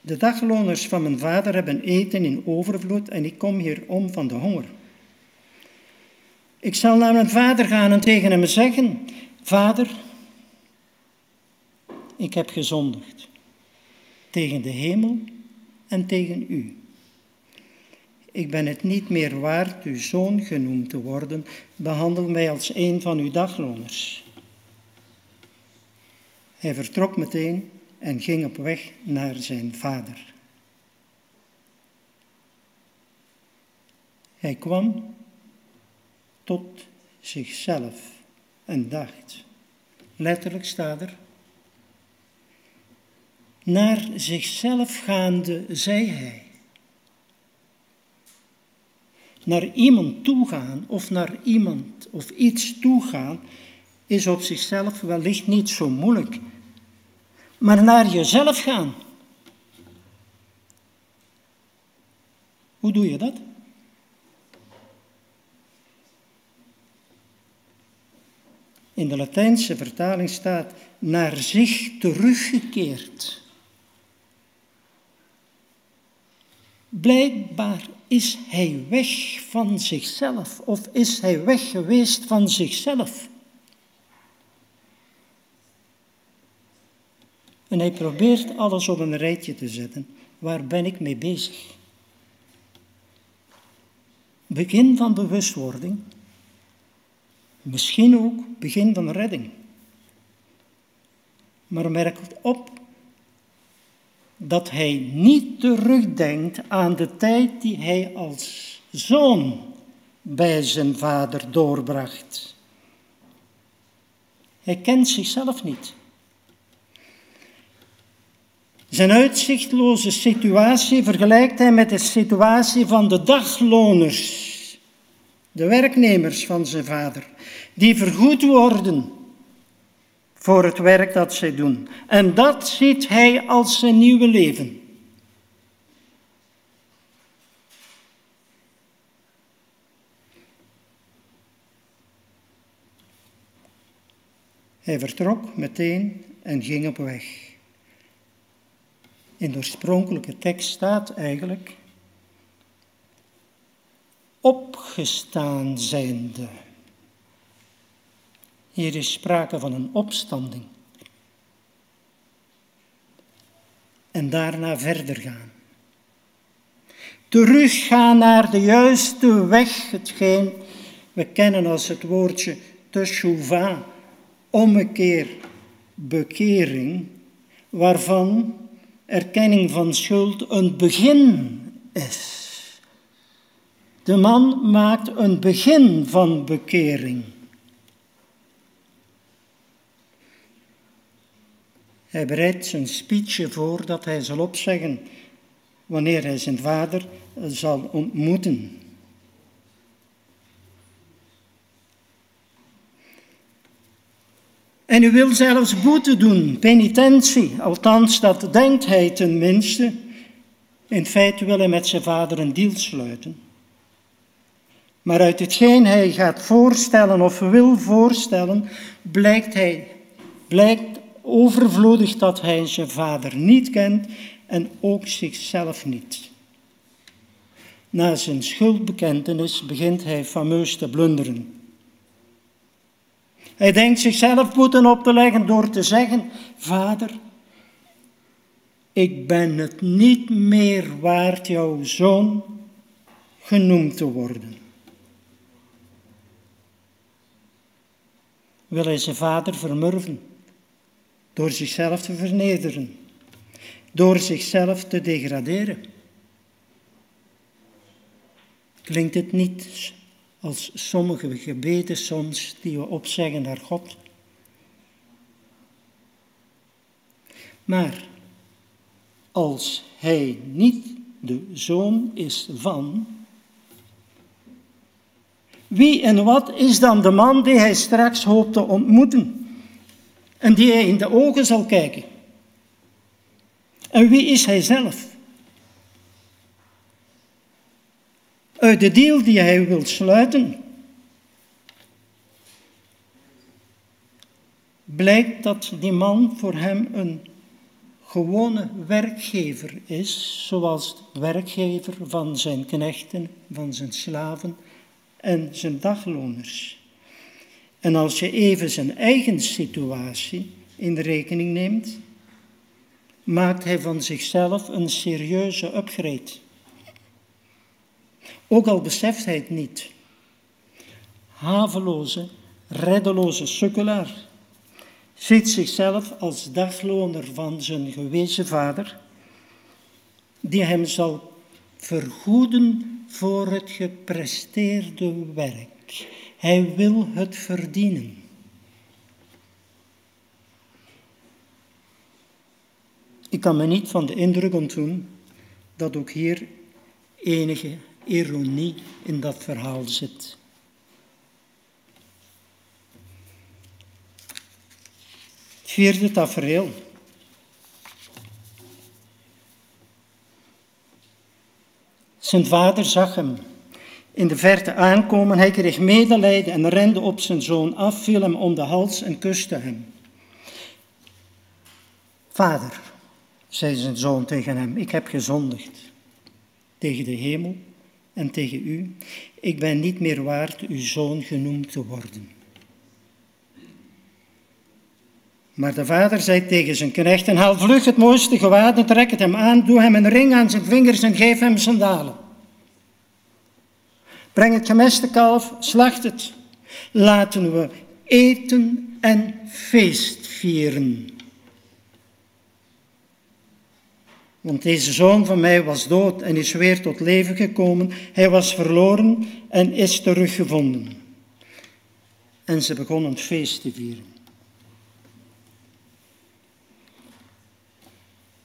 de dagloners van mijn vader hebben eten in overvloed en ik kom hier om van de honger. Ik zal naar mijn vader gaan en tegen hem zeggen, vader, ik heb gezondigd tegen de hemel en tegen u. Ik ben het niet meer waard uw zoon genoemd te worden, behandel mij als een van uw dagloners. Hij vertrok meteen en ging op weg naar zijn vader. Hij kwam tot zichzelf en dacht, letterlijk staat er, naar zichzelf gaande zei hij. Naar iemand toegaan of naar iemand of iets toegaan is op zichzelf wellicht niet zo moeilijk. Maar naar jezelf gaan. Hoe doe je dat? In de Latijnse vertaling staat naar zich teruggekeerd. Blijkbaar is hij weg van zichzelf of is hij weg geweest van zichzelf. En hij probeert alles op een rijtje te zetten. Waar ben ik mee bezig? Begin van bewustwording. Misschien ook begin van redding. Maar merk op dat hij niet terugdenkt aan de tijd die hij als zoon bij zijn vader doorbracht. Hij kent zichzelf niet. Zijn uitzichtloze situatie vergelijkt hij met de situatie van de dagloners, de werknemers van zijn vader, die vergoed worden voor het werk dat zij doen. En dat ziet hij als zijn nieuwe leven. Hij vertrok meteen en ging op weg. In de oorspronkelijke tekst staat eigenlijk opgestaan zijnde. Hier is sprake van een opstanding. En daarna verder gaan. teruggaan naar de juiste weg, hetgeen we kennen als het woordje teshuva, ommekeer, bekering, waarvan erkenning van schuld een begin is. De man maakt een begin van bekering. Hij bereidt zijn speechje voor dat hij zal opzeggen wanneer hij zijn vader zal ontmoeten. En u wil zelfs boete doen, penitentie, althans dat denkt hij tenminste. In feite wil hij met zijn vader een deal sluiten. Maar uit hetgeen hij gaat voorstellen of wil voorstellen, blijkt, hij, blijkt overvloedig dat hij zijn vader niet kent en ook zichzelf niet. Na zijn schuldbekentenis begint hij fameus te blunderen. Hij denkt zichzelf boeten op te leggen door te zeggen: Vader, ik ben het niet meer waard jouw zoon genoemd te worden. Wil hij zijn vader vermurven door zichzelf te vernederen, door zichzelf te degraderen? Klinkt het niet als sommige gebeden soms die we opzeggen naar God? Maar als hij niet de zoon is van, wie en wat is dan de man die hij straks hoopt te ontmoeten en die hij in de ogen zal kijken? En wie is hij zelf? Uit de deal die hij wil sluiten, blijkt dat die man voor hem een gewone werkgever is, zoals de werkgever van zijn knechten, van zijn slaven en zijn dagloners. En als je even zijn eigen situatie in de rekening neemt, maakt hij van zichzelf een serieuze upgrade. Ook al beseft hij het niet. Haveloze, reddeloze sukkelaar ziet zichzelf als dagloner van zijn gewezen vader, die hem zal vergoeden voor het gepresteerde werk. Hij wil het verdienen. Ik kan me niet van de indruk ontdoen dat ook hier enige ironie in dat verhaal zit. Vierde tafereel. Zijn vader zag hem in de verte aankomen. Hij kreeg medelijden en rende op zijn zoon af, viel hem om de hals en kuste hem. Vader, zei zijn zoon tegen hem, ik heb gezondigd tegen de hemel en tegen u. Ik ben niet meer waard uw zoon genoemd te worden. Maar de vader zei tegen zijn knechten: haal vlug het mooiste gewaad en trek het hem aan, doe hem een ring aan zijn vingers en geef hem sandalen. Breng het gemeste kalf, slacht het. Laten we eten en feest vieren. Want deze zoon van mij was dood en is weer tot leven gekomen. Hij was verloren en is teruggevonden. En ze begonnen het feest te vieren.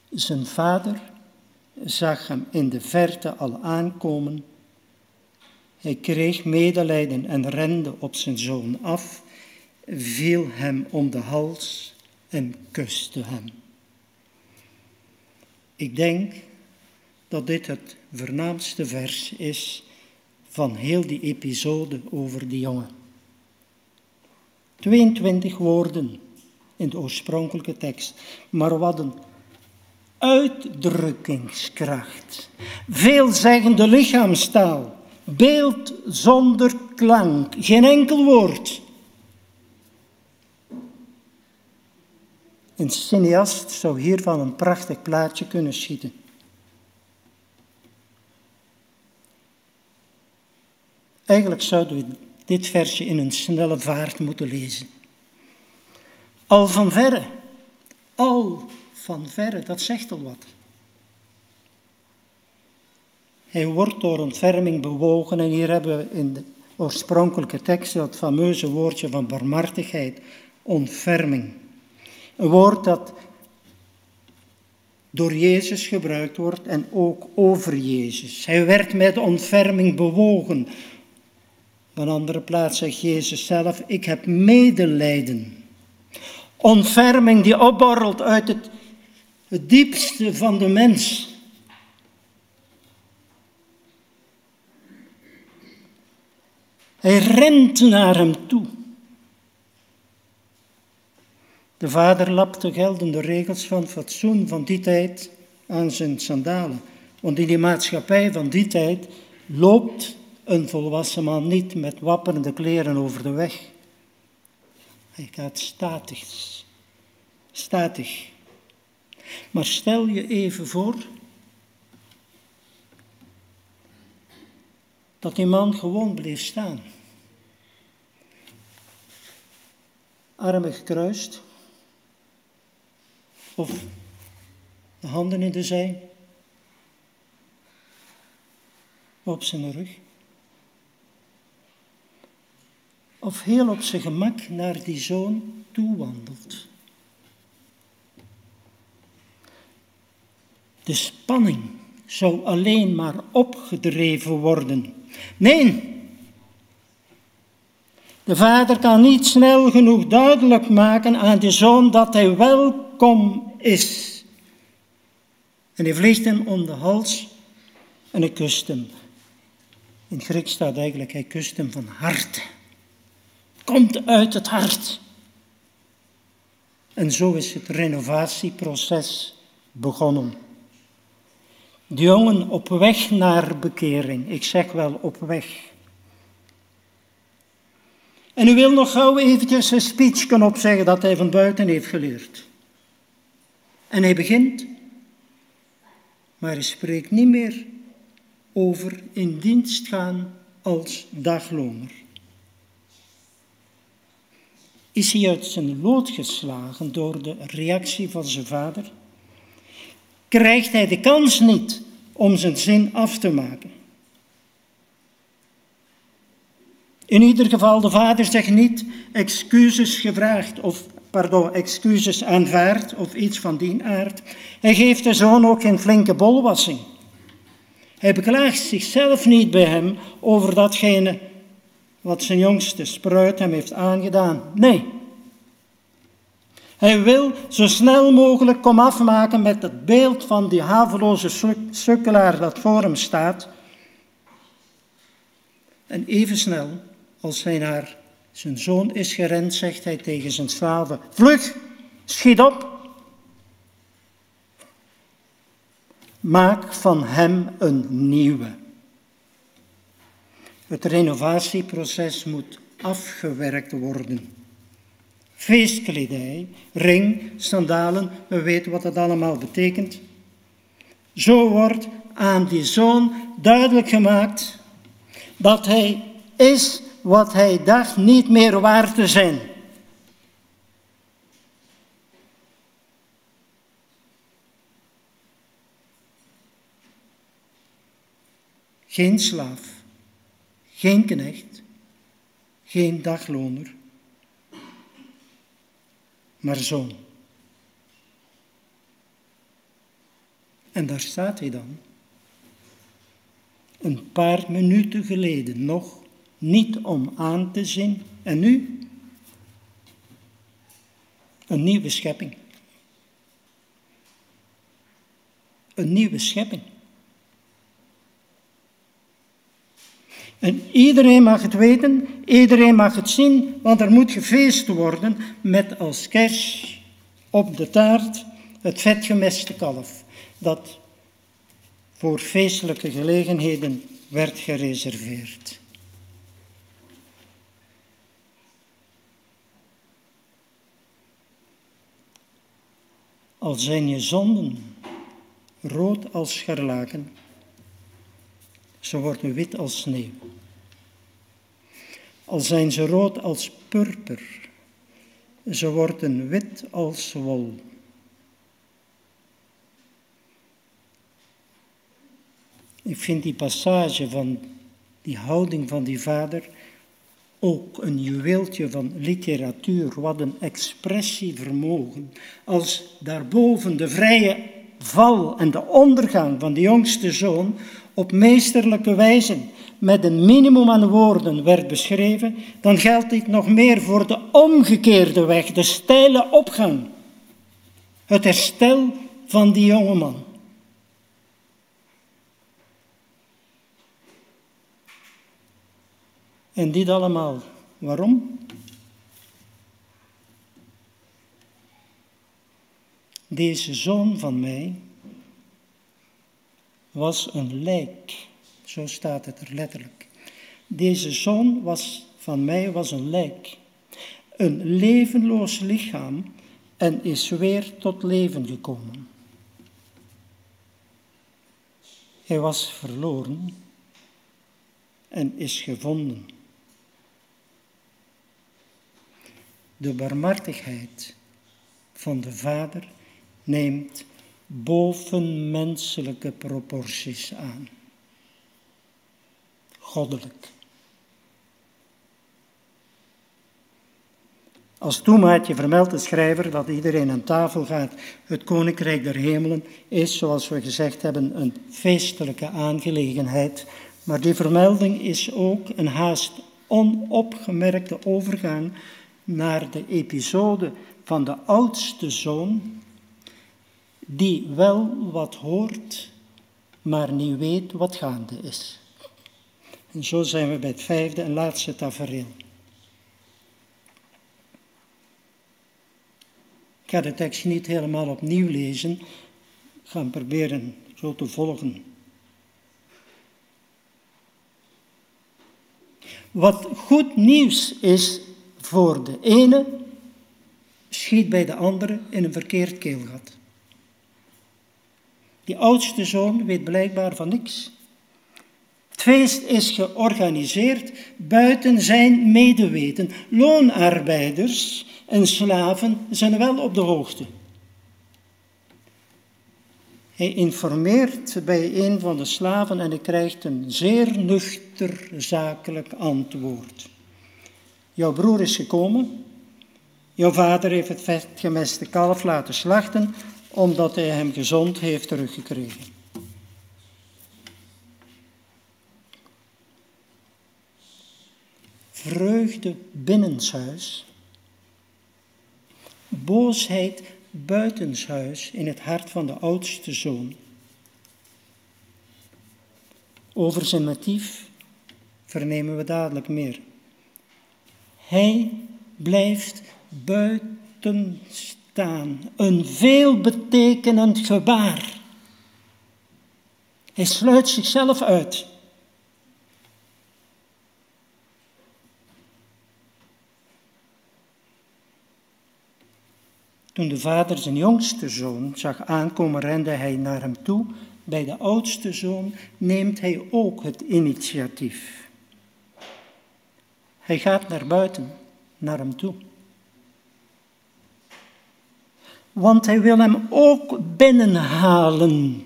Zijn vader zag hem in de verte al aankomen. Hij kreeg medelijden en rende op zijn zoon af, viel hem om de hals en kuste hem. Ik denk dat dit het voornaamste vers is van heel die episode over die jongen. tweeëntwintig woorden in de oorspronkelijke tekst, maar wat een uitdrukkingskracht. Veelzeggende lichaamstaal, beeld zonder klank, geen enkel woord. Een cineast zou hiervan een prachtig plaatje kunnen schieten. Eigenlijk zouden we dit versje in een snelle vaart moeten lezen. Al van verre, al van verre, dat zegt al wat. Hij wordt door ontferming bewogen en hier hebben we in de oorspronkelijke tekst dat fameuze woordje van barmhartigheid, ontferming. Een woord dat door Jezus gebruikt wordt en ook over Jezus. Hij werd met ontferming bewogen. Op een andere plaats zegt Jezus zelf, ik heb medelijden. Ontferming die opborrelt uit het, het diepste van de mens. Hij rent naar hem toe. De vader lapte geldende regels van fatsoen van die tijd aan zijn sandalen. Want in die maatschappij van die tijd loopt een volwassen man niet met wapperende kleren over de weg. Hij gaat statig. Statig. Maar stel je even voor dat die man gewoon bleef staan. Armen gekruist. Of de handen in de zij. Op zijn rug. Of heel op zijn gemak naar die zoon toe wandelt. De spanning zou alleen maar opgedreven worden. Nee, de vader kan niet snel genoeg duidelijk maken aan de zoon dat hij welkom is. En hij vliegt hem om de hals en hij kust hem. In het Grieks staat eigenlijk, hij kust hem van harte. Komt uit het hart. En zo is het renovatieproces begonnen. De jongen op weg naar bekering. Ik zeg wel op weg. En u wil nog gauw eventjes een speech kunnen opzeggen dat hij van buiten heeft geleerd. En hij begint, maar hij spreekt niet meer over in dienst gaan als dagloner. Is hij uit zijn lood geslagen door de reactie van zijn vader? Krijgt hij de kans niet om zijn zin af te maken? In ieder geval, de vader zegt niet excuses gevraagd of, pardon, excuses aanvaard of iets van die aard. Hij geeft de zoon ook geen flinke bolwassing. Hij beklaagt zichzelf niet bij hem over datgene wat zijn jongste spruit hem heeft aangedaan. Nee. Hij wil zo snel mogelijk kom afmaken met het beeld van die haveloze sukkelaar dat voor hem staat. En even snel, als hij naar zijn zoon is gerend, zegt hij tegen zijn slaven, vlug, schiet op. Maak van hem een nieuwe. Het renovatieproces moet afgewerkt worden. Feestkledij, ring, sandalen, we weten wat dat allemaal betekent. Zo wordt aan die zoon duidelijk gemaakt dat hij is wat hij dacht niet meer waard te zijn. Geen slaaf, geen knecht, geen dagloner. Maar zoon. En daar staat hij dan. Een paar minuten geleden nog niet om aan te zien. En nu? Een nieuwe schepping. Een nieuwe schepping. En iedereen mag het weten, iedereen mag het zien, want er moet gefeest worden met als kers op de taart het vetgemeste kalf, dat voor feestelijke gelegenheden werd gereserveerd. Al zijn je zonden rood als scharlaken, ze worden wit als sneeuw. al zijn ze rood als purper, ze worden wit als wol. Ik vind die passage van die houding van die vader ook een juweeltje van literatuur. Wat een expressievermogen. Als daarboven de vrije val en de ondergang van de jongste zoon op meesterlijke wijze met een minimum aan woorden werd beschreven, dan geldt dit nog meer voor de omgekeerde weg, de steile opgang. Het herstel van die jongeman. En dit allemaal. Waarom? Deze zoon van mij was een lijk. Zo staat het er letterlijk. Deze zoon was, van mij was een lijk. Een levenloos lichaam en is weer tot leven gekomen. Hij was verloren en is gevonden. De barmhartigheid van de Vader neemt bovenmenselijke proporties aan. Goddelijk. Als toemaatje vermeldt de schrijver dat iedereen aan tafel gaat. Het Koninkrijk der Hemelen is, zoals we gezegd hebben, een feestelijke aangelegenheid. Maar die vermelding is ook een haast onopgemerkte overgang naar de episode van de oudste zoon, die wel wat hoort, maar niet weet wat gaande is. En zo zijn we bij het vijfde en laatste tafereel. Ik ga de tekst niet helemaal opnieuw lezen, ik ga hem proberen zo te volgen. Wat goed nieuws is voor de ene, schiet bij de andere in een verkeerd keelgat. Die oudste zoon weet blijkbaar van niks. Het feest is georganiseerd buiten zijn medeweten. Loonarbeiders en slaven zijn wel op de hoogte. Hij informeert bij een van de slaven en hij krijgt een zeer nuchter, zakelijk antwoord. Jouw broer is gekomen. Jouw vader heeft het vetgemeste kalf laten slachten, omdat hij hem gezond heeft teruggekregen. Vreugde binnenshuis, boosheid buitenshuis in het hart van de oudste zoon. Over zijn motief vernemen we dadelijk meer. Hij blijft buiten staan. Een veelbetekenend gebaar. Hij sluit zichzelf uit. Toen de vader zijn jongste zoon zag aankomen, rende hij naar hem toe. Bij de oudste zoon neemt hij ook het initiatief. Hij gaat naar buiten, naar hem toe. Want hij wil hem ook binnenhalen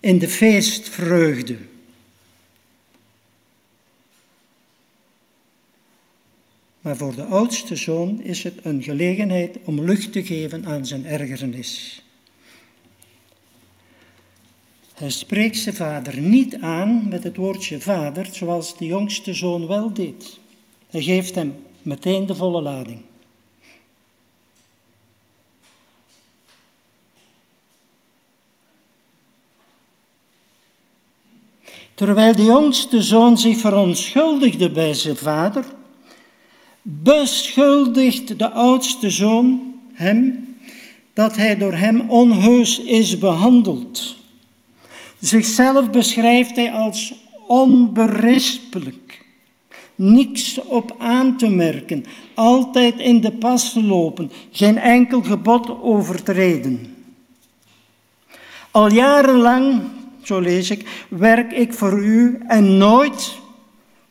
in de feestvreugde. Maar voor de oudste zoon is het een gelegenheid om lucht te geven aan zijn ergernis. Hij spreekt zijn vader niet aan met het woordje vader, zoals de jongste zoon wel deed. Hij geeft hem meteen de volle lading. Terwijl de jongste zoon zich verontschuldigde bij zijn vader, beschuldigt de oudste zoon hem dat hij door hem onheus is behandeld. Zichzelf beschrijft hij als onberispelijk, niks op aan te merken, altijd in de pas lopen, geen enkel gebod overtreden. Al jarenlang, zo lees ik, werk ik voor u en nooit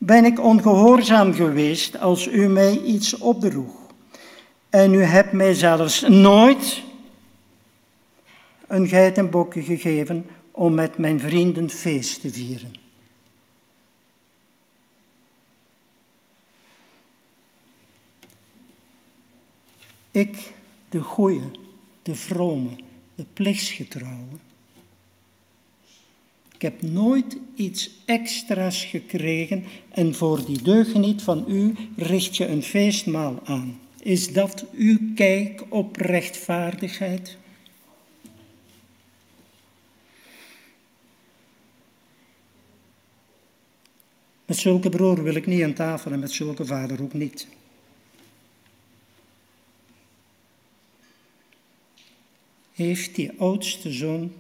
ben ik ongehoorzaam geweest als u mij iets opdroeg. En u hebt mij zelfs nooit een geitenbokje gegeven om met mijn vrienden feest te vieren. Ik, de goeie, de vrome, de plichtsgetrouwe. Ik heb nooit iets extra's gekregen en voor die deugeniet van u richt je een feestmaal aan. Is dat uw kijk op rechtvaardigheid? Met zulke broer wil ik niet aan tafel en met zulke vader ook niet. Heeft die oudste zoon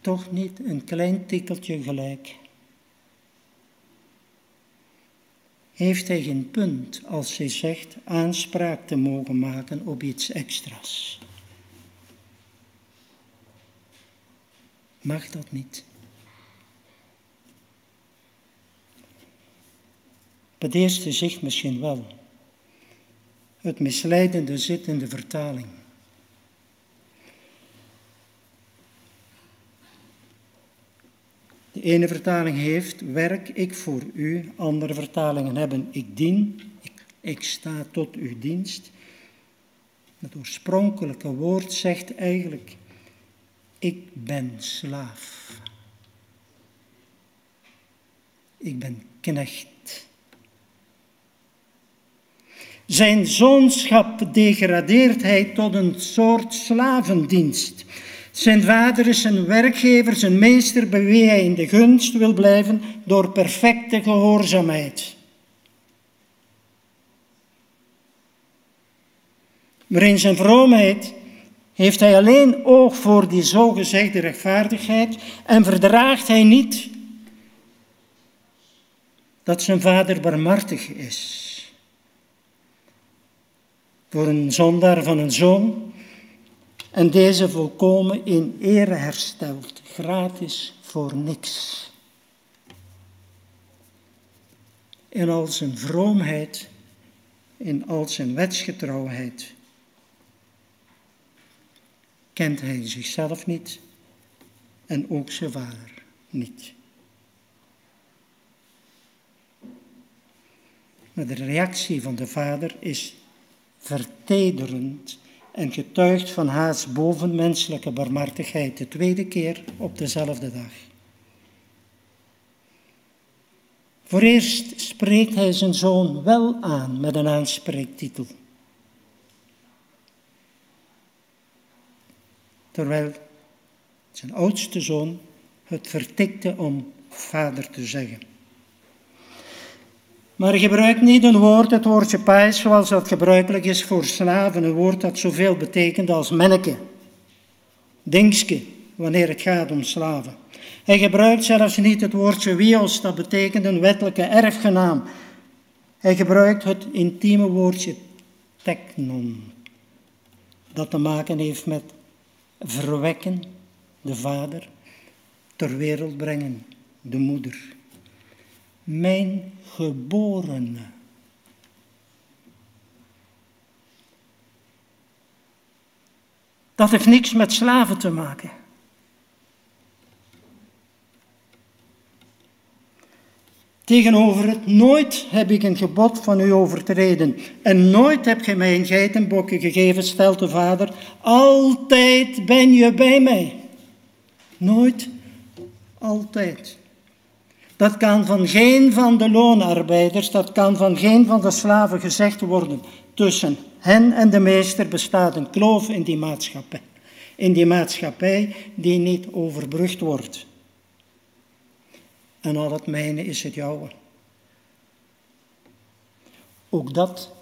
toch niet een klein tikkeltje gelijk? Heeft hij geen punt als hij zegt aanspraak te mogen maken op iets extra's? Mag dat niet? Bij de eerste zicht misschien wel. Het misleidende zit in de vertaling. De ene vertaling heeft, werk ik voor u. Andere vertalingen hebben, ik dien, ik, ik sta tot uw dienst. Het oorspronkelijke woord zegt eigenlijk, ik ben slaaf. Ik ben knecht. Zijn zoonschap degradeert hij tot een soort slavendienst. Zijn vader is zijn werkgever, zijn meester, bij wie hij in de gunst wil blijven door perfecte gehoorzaamheid. Maar in zijn vroomheid heeft hij alleen oog voor die zogezegde rechtvaardigheid en verdraagt hij niet dat zijn vader barmhartig is. Voor een zondaar van een zoon. En deze volkomen in ere hersteld, gratis voor niks. In al zijn vroomheid, in al zijn wetsgetrouwheid, kent hij zichzelf niet en ook zijn vader niet. Maar de reactie van de vader is vertederend en getuigt van haast bovenmenselijke barmhartigheid, de tweede keer op dezelfde dag. Vooreerst spreekt hij zijn zoon wel aan met een aanspreektitel. Terwijl zijn oudste zoon het vertikte om vader te zeggen. Maar gebruik niet een woord, het woordje pais, zoals dat gebruikelijk is voor slaven. Een woord dat zoveel betekent als menneke, dingske, wanneer het gaat om slaven. Hij gebruikt zelfs niet het woordje wios, dat betekent een wettelijke erfgenaam. Hij gebruikt het intieme woordje teknon, dat te maken heeft met verwekken, de vader, ter wereld brengen, de moeder. Mijn geborene. Dat heeft niks met slaven te maken. Tegenover het nooit heb ik een gebod van u overtreden en nooit heb je mij een geitenbokje gegeven, stelt de vader. Altijd ben je bij mij. Nooit, altijd. Dat kan van geen van de loonarbeiders, dat kan van geen van de slaven gezegd worden. Tussen hen en de meester bestaat een kloof in die maatschappij, in die maatschappij die niet overbrugd wordt. En al het mijne is het jouwe. Ook dat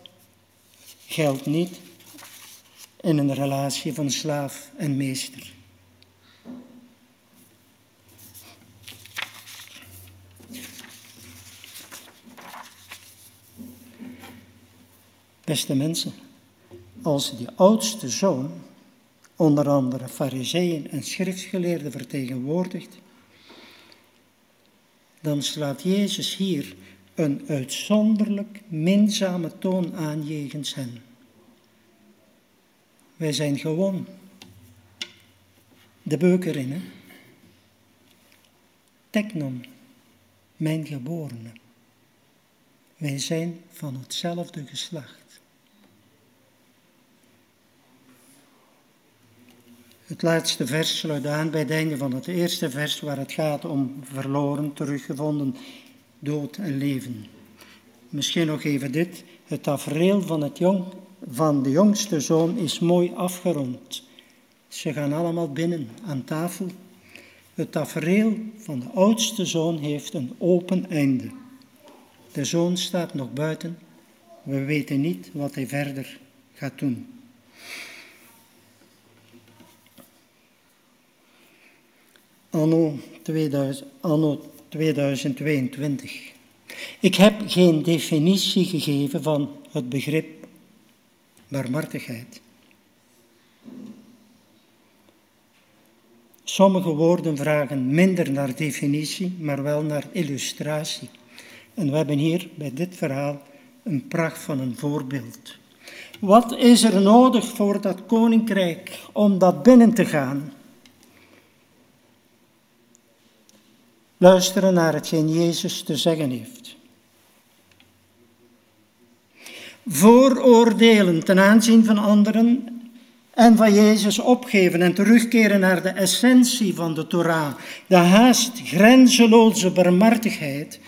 geldt niet in een relatie van slaaf en meester. Beste mensen, als die oudste zoon, onder andere fariseeën en schriftgeleerden vertegenwoordigt, dan slaat Jezus hier een uitzonderlijk minzame toon aan jegens hen. Wij zijn gewoon de beuker in, hè? Teknon, mijn geborene. Wij zijn van hetzelfde geslacht. Het laatste vers sluit aan bij het einde van het eerste vers, waar het gaat om verloren, teruggevonden, dood en leven. Misschien nog even dit. Het tafereel van, het jong, van de jongste zoon is mooi afgerond. Ze gaan allemaal binnen aan tafel. Het tafereel van de oudste zoon heeft een open einde. De zoon staat nog buiten. We weten niet wat hij verder gaat doen. Anno tweeduizend, anno tweeduizend tweeëntwintig. Ik heb geen definitie gegeven van het begrip barmhartigheid. Sommige woorden vragen minder naar definitie, maar wel naar illustratie. En we hebben hier bij dit verhaal een pracht van een voorbeeld. Wat is er nodig voor dat koninkrijk om dat binnen te gaan? Luisteren naar hetgeen Jezus te zeggen heeft. Vooroordelen ten aanzien van anderen en van Jezus opgeven en terugkeren naar de essentie van de Torah. De haast grenzeloze barmhartigheid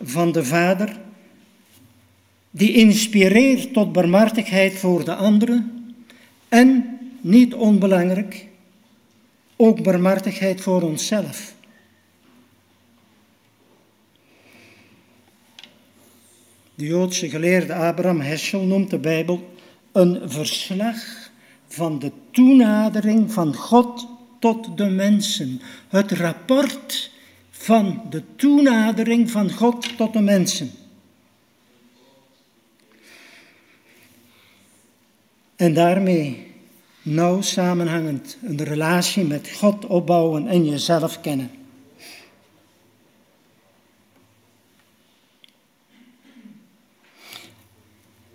van de Vader, die inspireert tot barmhartigheid voor de anderen en, niet onbelangrijk, ook barmhartigheid voor onszelf. De Joodse geleerde Abraham Heschel noemt de Bijbel een verslag van de toenadering van God tot de mensen. Het rapport van de toenadering van God tot de mensen. En daarmee nauw samenhangend een relatie met God opbouwen en jezelf kennen.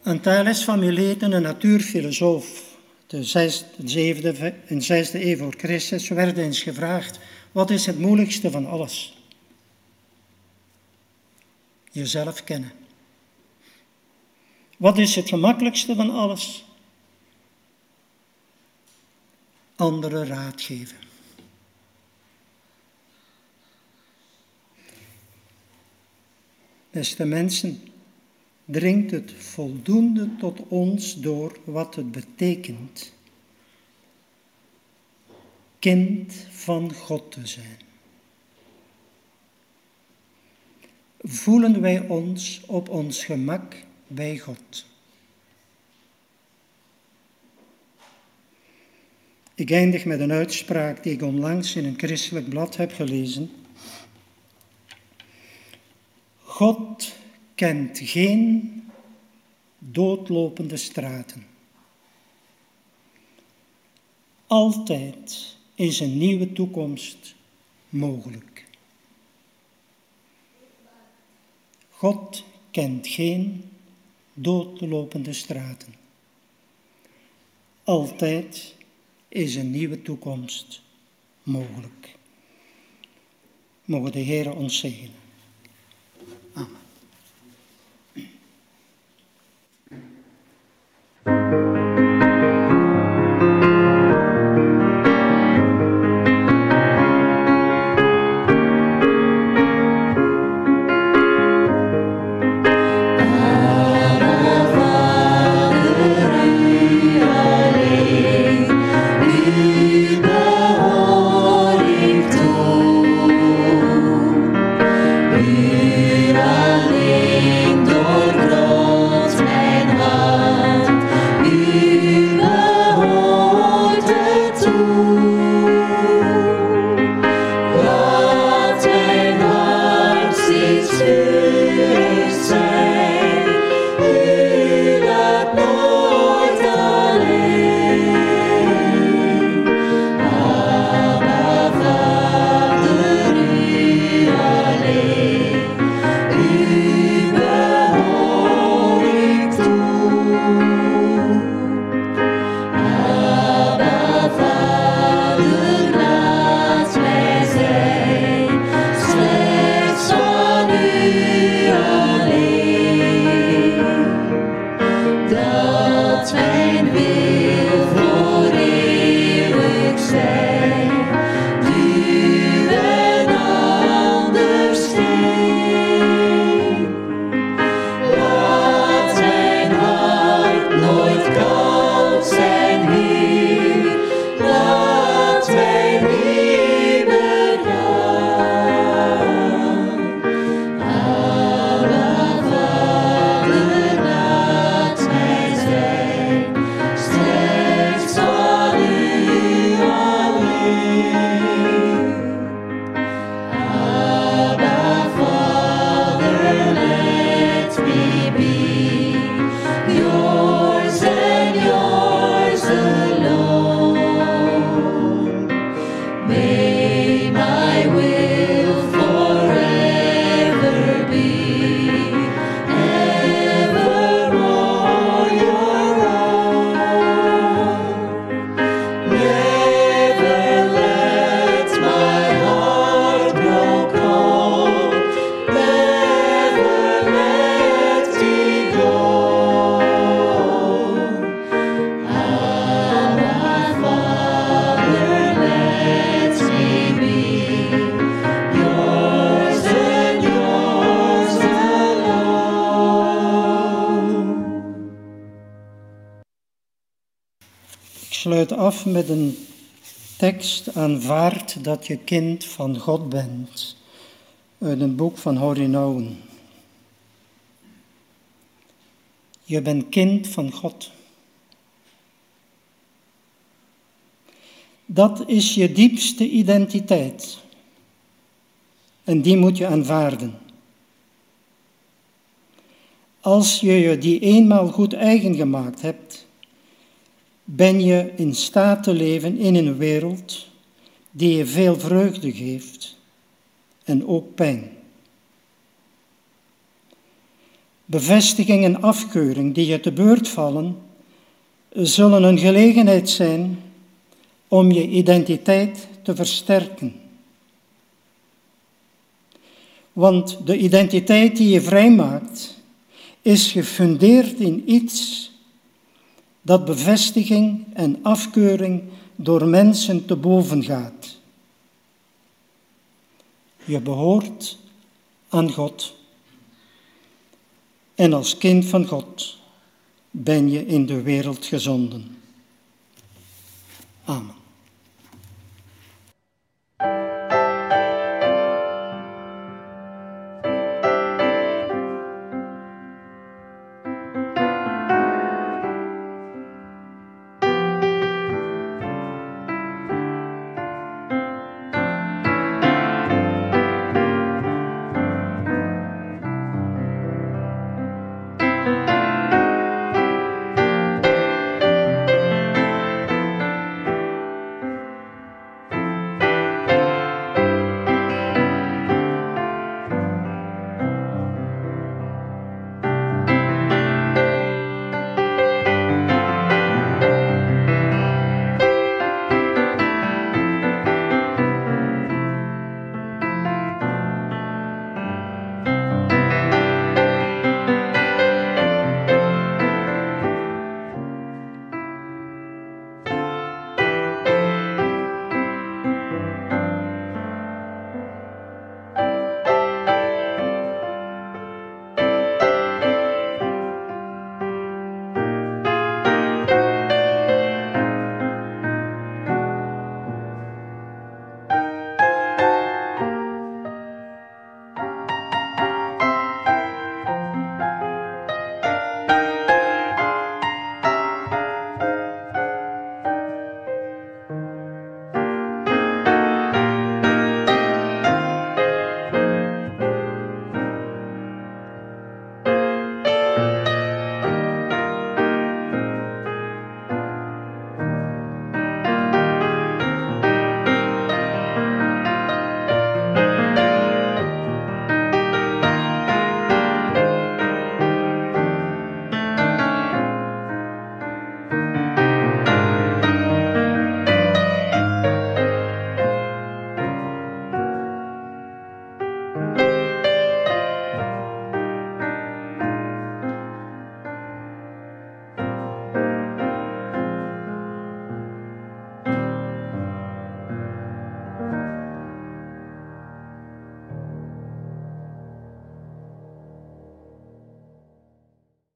Aan Thales van Mileten, een natuurfilosoof, de zesde, zevende en zesde eeuw voor Christus, werd eens gevraagd: wat is het moeilijkste van alles? Jezelf kennen. Wat is het gemakkelijkste van alles? Anderen raad geven. Beste mensen, dringt het voldoende tot ons door wat het betekent kind van God te zijn? Voelen wij ons op ons gemak bij God? Ik eindig met een uitspraak die ik onlangs in een christelijk blad heb gelezen. God kent geen doodlopende straten. Altijd is een nieuwe toekomst mogelijk. God kent geen doodlopende straten. Altijd is een nieuwe toekomst mogelijk. Mogen de Heer ons zegenen. Amen. Yeah. sluit af met een tekst: aanvaard dat je kind van God bent, uit een boek van Hori Nouwen. Je bent kind van God. Dat is je diepste identiteit. En die moet je aanvaarden. Als je je die eenmaal goed eigen gemaakt hebt, ben je in staat te leven in een wereld die je veel vreugde geeft en ook pijn. Bevestiging en afkeuring die je te beurt vallen, zullen een gelegenheid zijn om je identiteit te versterken. Want de identiteit die je vrijmaakt, is gefundeerd in iets dat bevestiging en afkeuring door mensen te boven gaat. Je behoort aan God. En als kind van God ben je in de wereld gezonden. Amen.